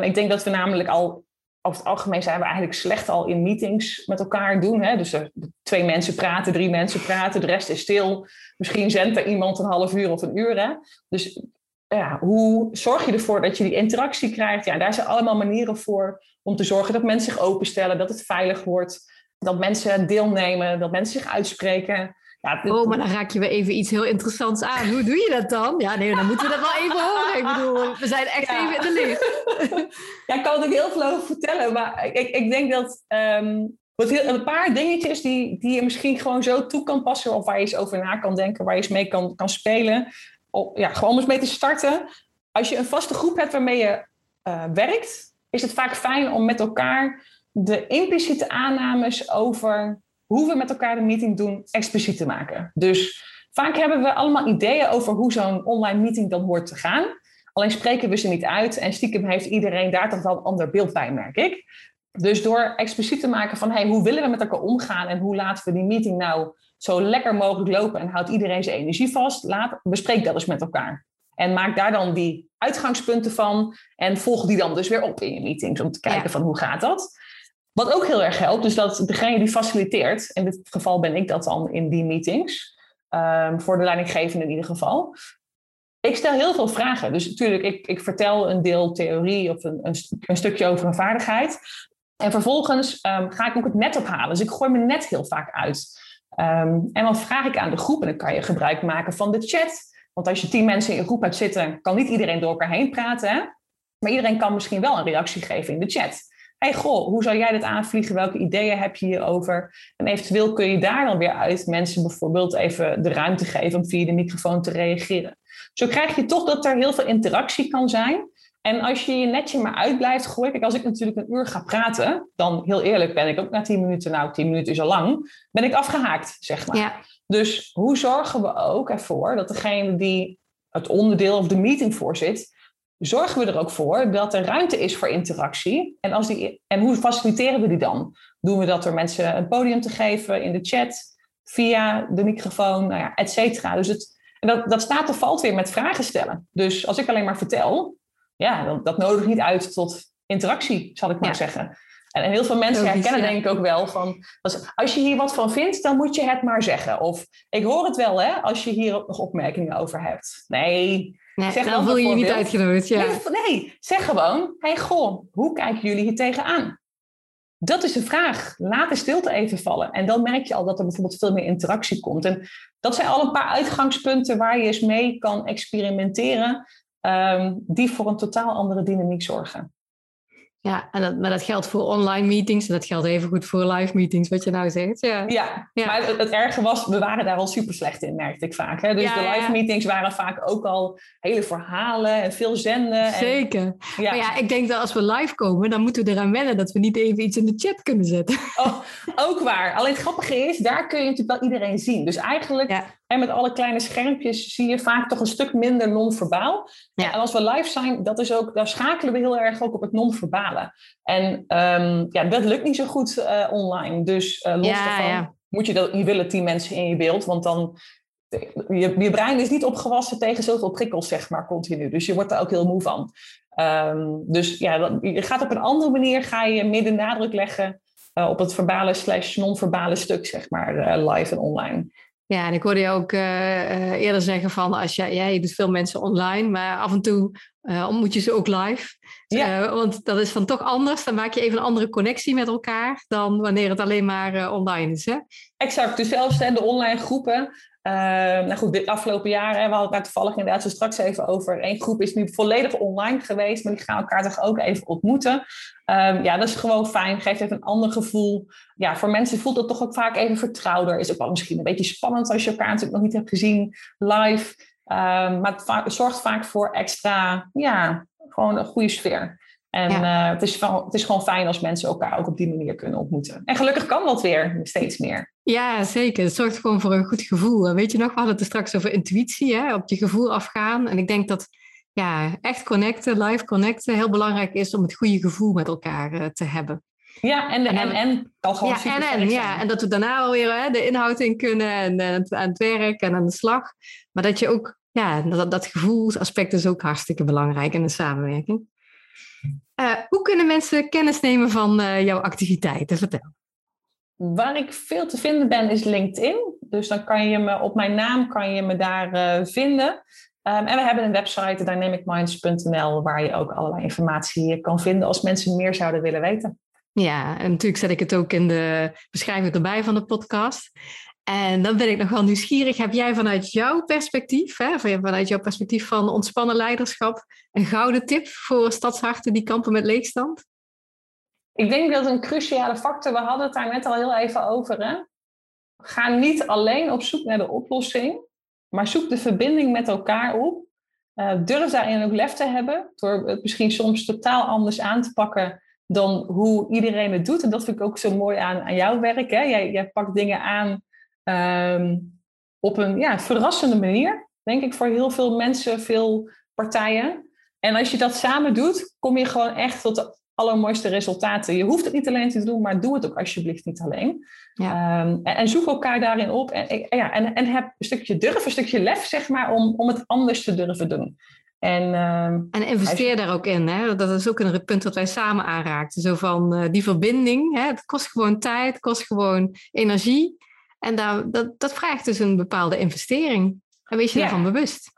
Ik denk dat we namelijk al, over het algemeen zijn we eigenlijk slecht al in meetings met elkaar doen. Hè? Dus 2 mensen praten, 3 mensen praten, de rest is stil. Misschien zendt er iemand een half uur of een uur. Hè? Dus... Ja, hoe zorg je ervoor dat je die interactie krijgt? Ja, daar zijn allemaal manieren voor om te zorgen dat mensen zich openstellen, dat het veilig wordt, dat mensen deelnemen, dat mensen zich uitspreken. Ja, maar dan raak je weer even iets heel interessants aan. Hoe doe je dat dan? Ja, nee, dan moeten we dat wel even horen. Ik bedoel, we zijn echt even in de lift. Ja, ik kan het ook heel veel over vertellen, maar ik denk dat... een paar dingetjes die je misschien gewoon zo toe kan passen, of waar je eens over na kan denken, waar je eens mee kan spelen. Ja, gewoon om eens mee te starten. Als je een vaste groep hebt waarmee je werkt, is het vaak fijn om met elkaar de impliciete aannames over hoe we met elkaar de meeting doen expliciet te maken. Dus vaak hebben we allemaal ideeën over hoe zo'n online meeting dan hoort te gaan. Alleen spreken we ze niet uit en stiekem heeft iedereen daar toch wel een ander beeld bij, merk ik. Dus door expliciet te maken van hoe willen we met elkaar omgaan en hoe laten we die meeting nou zo lekker mogelijk lopen en houdt iedereen zijn energie vast, bespreek dat eens met elkaar. En maak daar dan die uitgangspunten van en volg die dan dus weer op in je meetings om te kijken van hoe gaat dat. Wat ook heel erg helpt, dus dat degene die faciliteert, in dit geval ben ik dat dan in die meetings, voor de leidinggevende in ieder geval. Ik stel heel veel vragen. Dus natuurlijk, ik vertel een deel theorie of een stukje over een vaardigheid. En vervolgens ga ik ook het net ophalen. Dus ik gooi mijn net heel vaak uit. En dan vraag ik aan de groep, en dan kan je gebruik maken van de chat. Want als je 10 mensen in je groep hebt zitten, kan niet iedereen door elkaar heen praten. Hè? Maar iedereen kan misschien wel een reactie geven in de chat. Goh, hoe zou jij dit aanvliegen? Welke ideeën heb je hierover? En eventueel kun je daar dan weer uit mensen bijvoorbeeld even de ruimte geven om via de microfoon te reageren. Zo krijg je toch dat er heel veel interactie kan zijn. En als je je netje maar uit blijft gooien. Kijk, als ik natuurlijk een uur ga praten, dan heel eerlijk ben ik ook na 10 minuten, 10 minuten is al lang, ben ik afgehaakt, zeg maar. Ja. Dus hoe zorgen we ook ervoor dat degene die het onderdeel of de meeting voorzit, zorgen we er ook voor dat er ruimte is voor interactie. En hoe faciliteren we die dan? Doen we dat door mensen een podium te geven in de chat, via de microfoon, et cetera. Dus dat staat of valt weer met vragen stellen. Dus als ik alleen maar vertel, dat nodigt niet uit tot interactie, zal ik maar zeggen. En heel veel mensen herkennen denk ik ook wel van, als je hier wat van vindt, dan moet je het maar zeggen. Of, ik hoor het wel hè, als je hier ook nog opmerkingen over hebt. Nee, dan wil je niet uitgenodigd. Ja. Nee, zeg gewoon, goh, hoe kijken jullie hier tegenaan? Dat is de vraag. Laat de stilte even vallen. En dan merk je al dat er bijvoorbeeld veel meer interactie komt. En dat zijn al een paar uitgangspunten waar je eens mee kan experimenteren, die voor een totaal andere dynamiek zorgen. Ja, maar dat geldt voor online meetings en dat geldt evengoed voor live meetings, wat je nou zegt. Ja. Maar het erge was, we waren daar al super slecht in, merkte ik vaak. Hè? Dus de live meetings waren vaak ook al hele verhalen en veel zenden. Zeker. Maar ik denk dat als we live komen, dan moeten we eraan wennen dat we niet even iets in de chat kunnen zetten. Oh, ook waar. Alleen het grappige is, daar kun je natuurlijk wel iedereen zien. Dus eigenlijk, en met alle kleine schermpjes zie je vaak toch een stuk minder non-verbaal. Ja. En als we live zijn, daar schakelen we heel erg ook op het non-verbaal. En dat lukt niet zo goed online. Dus los daarvan moet je willen 10 mensen in je beeld. Want dan, je brein is niet opgewassen tegen zoveel prikkels, zeg maar, continu. Dus je wordt daar ook heel moe van. Je gaat op een andere manier, meer de nadruk leggen op het verbale / non-verbale stuk, zeg maar, live en online. Ja, en ik hoorde je ook eerder zeggen van, je doet veel mensen online, maar af en toe ontmoet je ze ook live. Ja. Want dat is dan toch anders. Dan maak je even een andere connectie met elkaar dan wanneer het alleen maar online is. Hè? Exact. Dus zelfs de online groepen. De afgelopen jaren, we hadden het toevallig inderdaad zo straks even over. Eén groep is nu volledig online geweest, maar die gaan elkaar toch ook even ontmoeten. Dat is gewoon fijn. Geeft even een ander gevoel. Ja, voor mensen voelt dat toch ook vaak even vertrouwder. Is ook wel misschien een beetje spannend als je elkaar natuurlijk nog niet hebt gezien live. Maar het zorgt vaak voor extra, gewoon een goede sfeer. En het is gewoon fijn als mensen elkaar ook op die manier kunnen ontmoeten. En gelukkig kan dat weer steeds meer. Ja, zeker. Het zorgt gewoon voor een goed gevoel. En weet je nog, we hadden het er straks over intuïtie, hè? Op je gevoel afgaan. En ik denk dat echt connecten, live connecten, heel belangrijk is om het goede gevoel met elkaar te hebben. Ja, en de en kan gewoon super sterk zijn. Ja, en dat we daarna alweer de inhoud in kunnen en aan het werk en aan de slag. Maar dat je ook, dat gevoelsaspect is ook hartstikke belangrijk in de samenwerking. Hoe kunnen mensen kennis nemen van jouw activiteiten? Vertel. Waar ik veel te vinden ben is LinkedIn. Dus dan kan je me op mijn naam daar vinden. En we hebben een website, dynamicminds.nl, waar je ook allerlei informatie kan vinden als mensen meer zouden willen weten. Ja, en natuurlijk zet ik het ook in de beschrijving erbij van de podcast. En dan ben ik nog wel nieuwsgierig. Heb jij vanuit jouw perspectief, van ontspannen leiderschap, een gouden tip voor stadsharten die kampen met leegstand? Ik denk dat een cruciale factor, we hadden het daar net al heel even over. Hè? Ga niet alleen op zoek naar de oplossing, maar zoek de verbinding met elkaar op. Durf daarin ook lef te hebben, door het misschien soms totaal anders aan te pakken dan hoe iedereen het doet. En dat vind ik ook zo mooi aan jouw werk. Hè? Jij pakt dingen aan op een verrassende manier, denk ik, voor heel veel mensen, veel partijen. En als je dat samen doet, kom je gewoon echt tot de allermooiste resultaten. Je hoeft het niet alleen te doen, maar doe het ook alsjeblieft niet alleen. Ja. En zoek elkaar daarin op. En heb een stukje durf, een stukje lef, zeg maar, om het anders te durven doen. En investeer daar ook in. Hè? Dat is ook een punt dat wij samen aanraakten. Zo van die verbinding. Hè? Het kost gewoon tijd, het kost gewoon energie. En dat vraagt dus een bepaalde investering. En wees je daarvan bewust.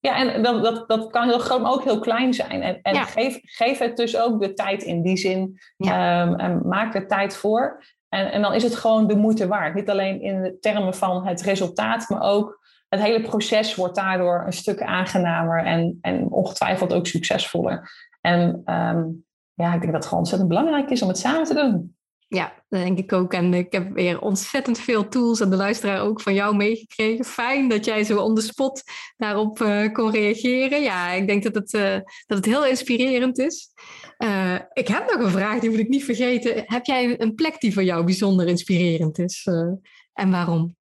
Ja, en dat kan heel groot, maar ook heel klein zijn. En geef het dus ook de tijd in die zin. Ja. En maak er tijd voor. En dan is het gewoon de moeite waard. Niet alleen in de termen van het resultaat, maar ook het hele proces wordt daardoor een stuk aangenamer en ongetwijfeld ook succesvoller. En ik denk dat het gewoon ontzettend belangrijk is om het samen te doen. Ja, dat denk ik ook. En ik heb weer ontzettend veel tools en de luisteraar ook van jou meegekregen. Fijn dat jij zo on the spot daarop kon reageren. Ja, ik denk dat het heel inspirerend is. Ik heb nog een vraag, die moet ik niet vergeten. Heb jij een plek die voor jou bijzonder inspirerend is? En waarom?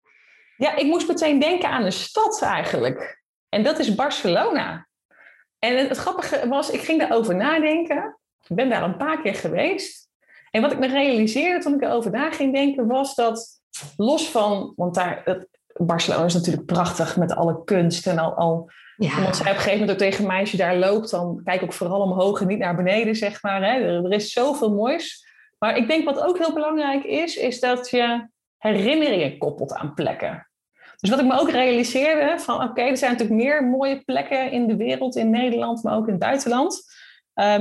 Ja, ik moest meteen denken aan een stad eigenlijk. En dat is Barcelona. En het grappige was, ik ging daarover nadenken. Ik ben daar een paar keer geweest. En wat ik me realiseerde toen ik erover na ging denken, was dat los van... Want Barcelona is natuurlijk prachtig met alle kunst en al. Ja. Omdat zij op een gegeven moment ook tegen een meisje daar loopt, dan kijk ik ook vooral omhoog en niet naar beneden, zeg maar. Hè. Er is zoveel moois. Maar ik denk wat ook heel belangrijk is dat je herinneringen koppelt aan plekken. Dus wat ik me ook realiseerde, van oké, er zijn natuurlijk meer mooie plekken in de wereld, in Nederland, maar ook in het buitenland.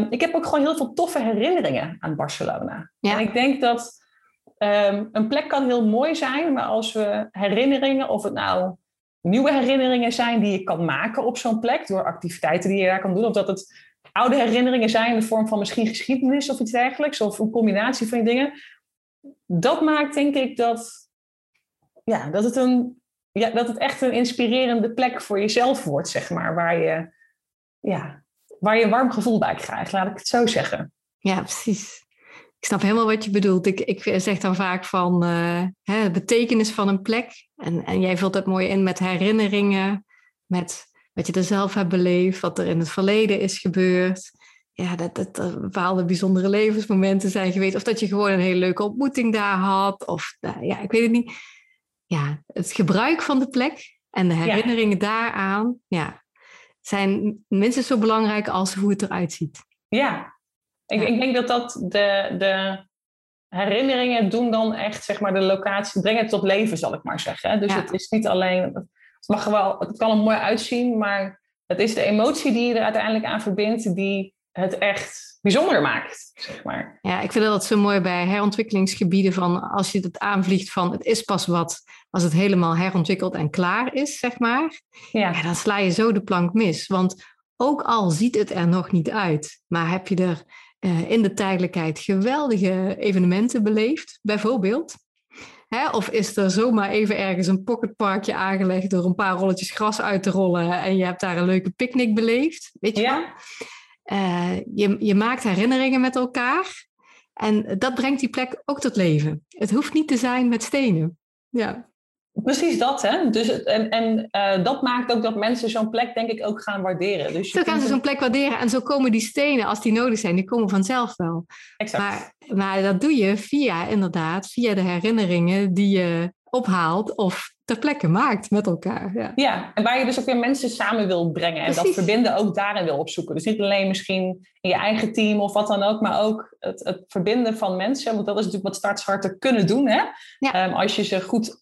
Ik heb ook gewoon heel veel toffe herinneringen aan Barcelona. Ja. En ik denk dat een plek kan heel mooi zijn, maar als we herinneringen, of het nou nieuwe herinneringen zijn die je kan maken op zo'n plek, door activiteiten die je daar kan doen, of dat het oude herinneringen zijn in de vorm van misschien geschiedenis of iets dergelijks, of een combinatie van die dingen. Dat maakt, denk ik, dat het echt een inspirerende plek voor jezelf wordt, zeg maar. Waar je een warm gevoel bij krijgt, laat ik het zo zeggen. Ja, precies. Ik snap helemaal wat je bedoelt. Ik zeg dan vaak van de betekenis van een plek. En jij vult dat mooi in met herinneringen, met wat je er zelf hebt beleefd, wat er in het verleden is gebeurd. Ja, dat er bepaalde bijzondere levensmomenten zijn geweest. Of dat je gewoon een hele leuke ontmoeting daar had. Of, ik weet het niet. Ja, het gebruik van de plek en de herinneringen daaraan... Ja, zijn minstens zo belangrijk als hoe het eruit ziet. Ja, ik denk dat de herinneringen doen dan echt, zeg maar, de locatie... Brengen het tot leven, zal ik maar zeggen. Dus het is niet alleen... Het kan er mooi uitzien, maar het is de emotie die je er uiteindelijk aan verbindt... die het echt bijzonder maakt, zeg maar. Ja, ik vind dat zo mooi bij herontwikkelingsgebieden van... als je het aanvliegt van het is pas wat... als het helemaal herontwikkeld en klaar is, zeg maar... Ja, dan sla je zo de plank mis. Want ook al ziet het er nog niet uit... maar heb je er in de tijdelijkheid geweldige evenementen beleefd, bijvoorbeeld... Of is er zomaar even ergens een pocketparkje aangelegd... door een paar rolletjes gras uit te rollen... en je hebt daar een leuke picknick beleefd, weet je wel... Je maakt herinneringen met elkaar en dat brengt die plek ook tot leven. Het hoeft niet te zijn met stenen. Ja. Precies dat, hè? Dus, en dat maakt ook dat mensen zo'n plek, denk ik, ook gaan waarderen. Dus zo gaan ze zo'n plek waarderen en zo komen die stenen, als die nodig zijn, die komen vanzelf wel. Exact. Maar dat doe je via de herinneringen die je ophaalt of ter plekke maakt met elkaar. Ja. Ja, en waar je dus ook weer mensen samen wil brengen. En Precies. Dat verbinden ook daarin wil opzoeken. Dus niet alleen misschien in je eigen team of wat dan ook, maar ook het verbinden van mensen. Want dat is natuurlijk wat startstarters kunnen doen. Hè? Ja. Als je ze goed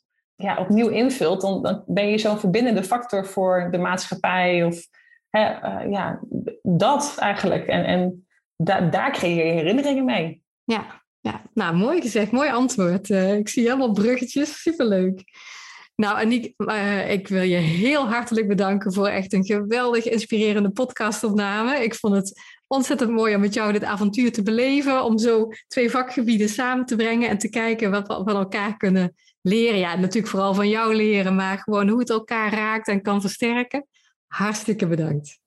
opnieuw invult, dan ben je zo'n verbindende factor voor de maatschappij. Of dat eigenlijk. En daar creëer je herinneringen mee. Ja, nou mooi gezegd. Mooi antwoord. Ik zie helemaal bruggetjes. Superleuk. Nou, Aniek, ik wil je heel hartelijk bedanken voor echt een geweldig inspirerende podcastopname. Ik vond het ontzettend mooi om met jou dit avontuur te beleven, om zo twee vakgebieden samen te brengen en te kijken wat we van elkaar kunnen leren. Ja, natuurlijk vooral van jou leren, maar gewoon hoe het elkaar raakt en kan versterken. Hartstikke bedankt.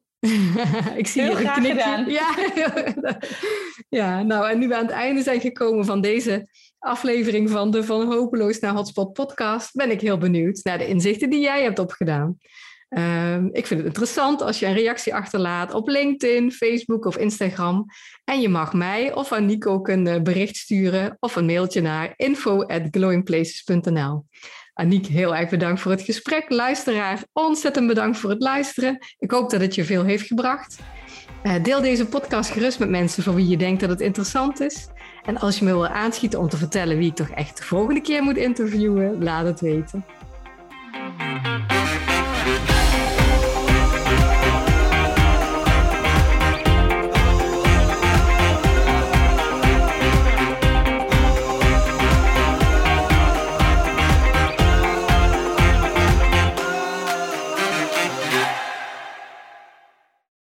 Ik zie heel graag gedaan. Ja. Ja, nou, en nu we aan het einde zijn gekomen van deze aflevering van de Van Hopeloos naar Hotspot podcast, ben ik heel benieuwd naar de inzichten die jij hebt opgedaan. Ik vind het interessant als je een reactie achterlaat op LinkedIn, Facebook of Instagram. En je mag mij of Aniek ook een bericht sturen of een mailtje naar info@glowingplaces.nl. Aniek, heel erg bedankt voor het gesprek. Luisteraar, ontzettend bedankt voor het luisteren. Ik hoop dat het je veel heeft gebracht. Deel deze podcast gerust met mensen voor wie je denkt dat het interessant is. En als je me wil aanschieten om te vertellen wie ik toch echt de volgende keer moet interviewen, laat het weten.